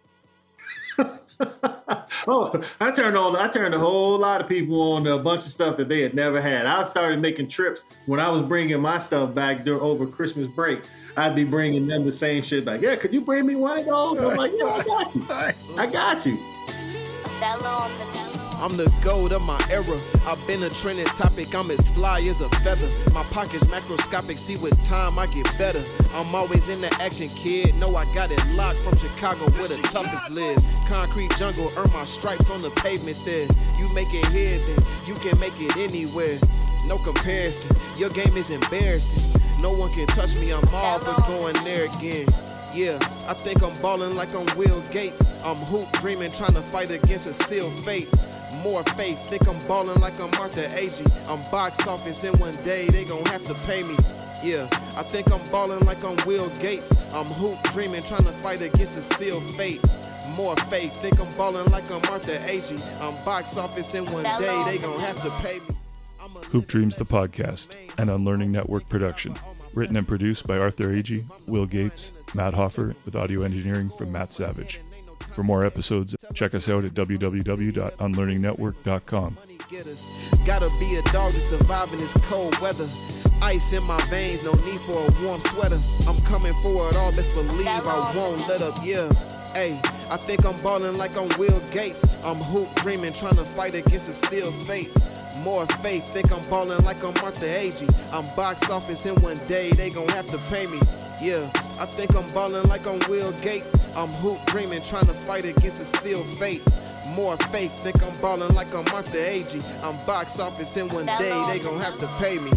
Oh, I turned on, I turned a whole lot of people on to a bunch of stuff that they had never had. I started making trips when I was bringing my stuff back during, over Christmas break. I'd be bringing them the same shit, like, yeah, could you bring me one of those? I'm like, yeah, I got you. I got you. I'm the goat of my era. I've been a trending topic. I'm as fly as a feather. My pocket's macroscopic. See, with time, I get better. I'm always in the action, kid. No, I got it locked from Chicago, where the toughest live. Concrete jungle, earn my stripes on the pavement there. You make it here, then you can make it anywhere. No comparison. Your game is embarrassing. No one can touch me. I'm all for going there again. Yeah, I think I'm balling like I'm Will Gates. I'm hoop dreaming, trying to fight against a sealed fate. More faith, think I'm balling like I'm Arthur Agee. I'm box office, and one day they gon' have to pay me. Yeah, I think I'm balling like I'm Will Gates. I'm hoop dreaming, trying to fight against a sealed fate. More faith, think I'm balling like I'm Arthur Agee. I'm box office, and one day they gon' have to pay me. Hoop Dreams, the podcast, an Unlearning Network production. Written and produced by Arthur Agee, Will Gates, Matt Hoffer, with audio engineering from Matt Savage. For more episodes, check us out at w w w dot unlearning network dot com. Gotta be a dog to survive in this cold weather. Ice in my veins, no need for a warm sweater. I'm coming for it all, best believe I won't let up, yeah. Hey, I think I'm balling like I'm Will Gates. I'm hoop dreaming, trying to fight against a sealed fate. More faith, think I'm ballin' like I'm Arthur Agee. I'm box office, and one day they gon' have to pay me. Yeah, I think I'm ballin' like I'm Will Gates. I'm hoop dreamin', trying to fight against a sealed fate. More faith, think I'm ballin' like I'm Arthur Agee. I'm box office, and one day they gon' have to pay me.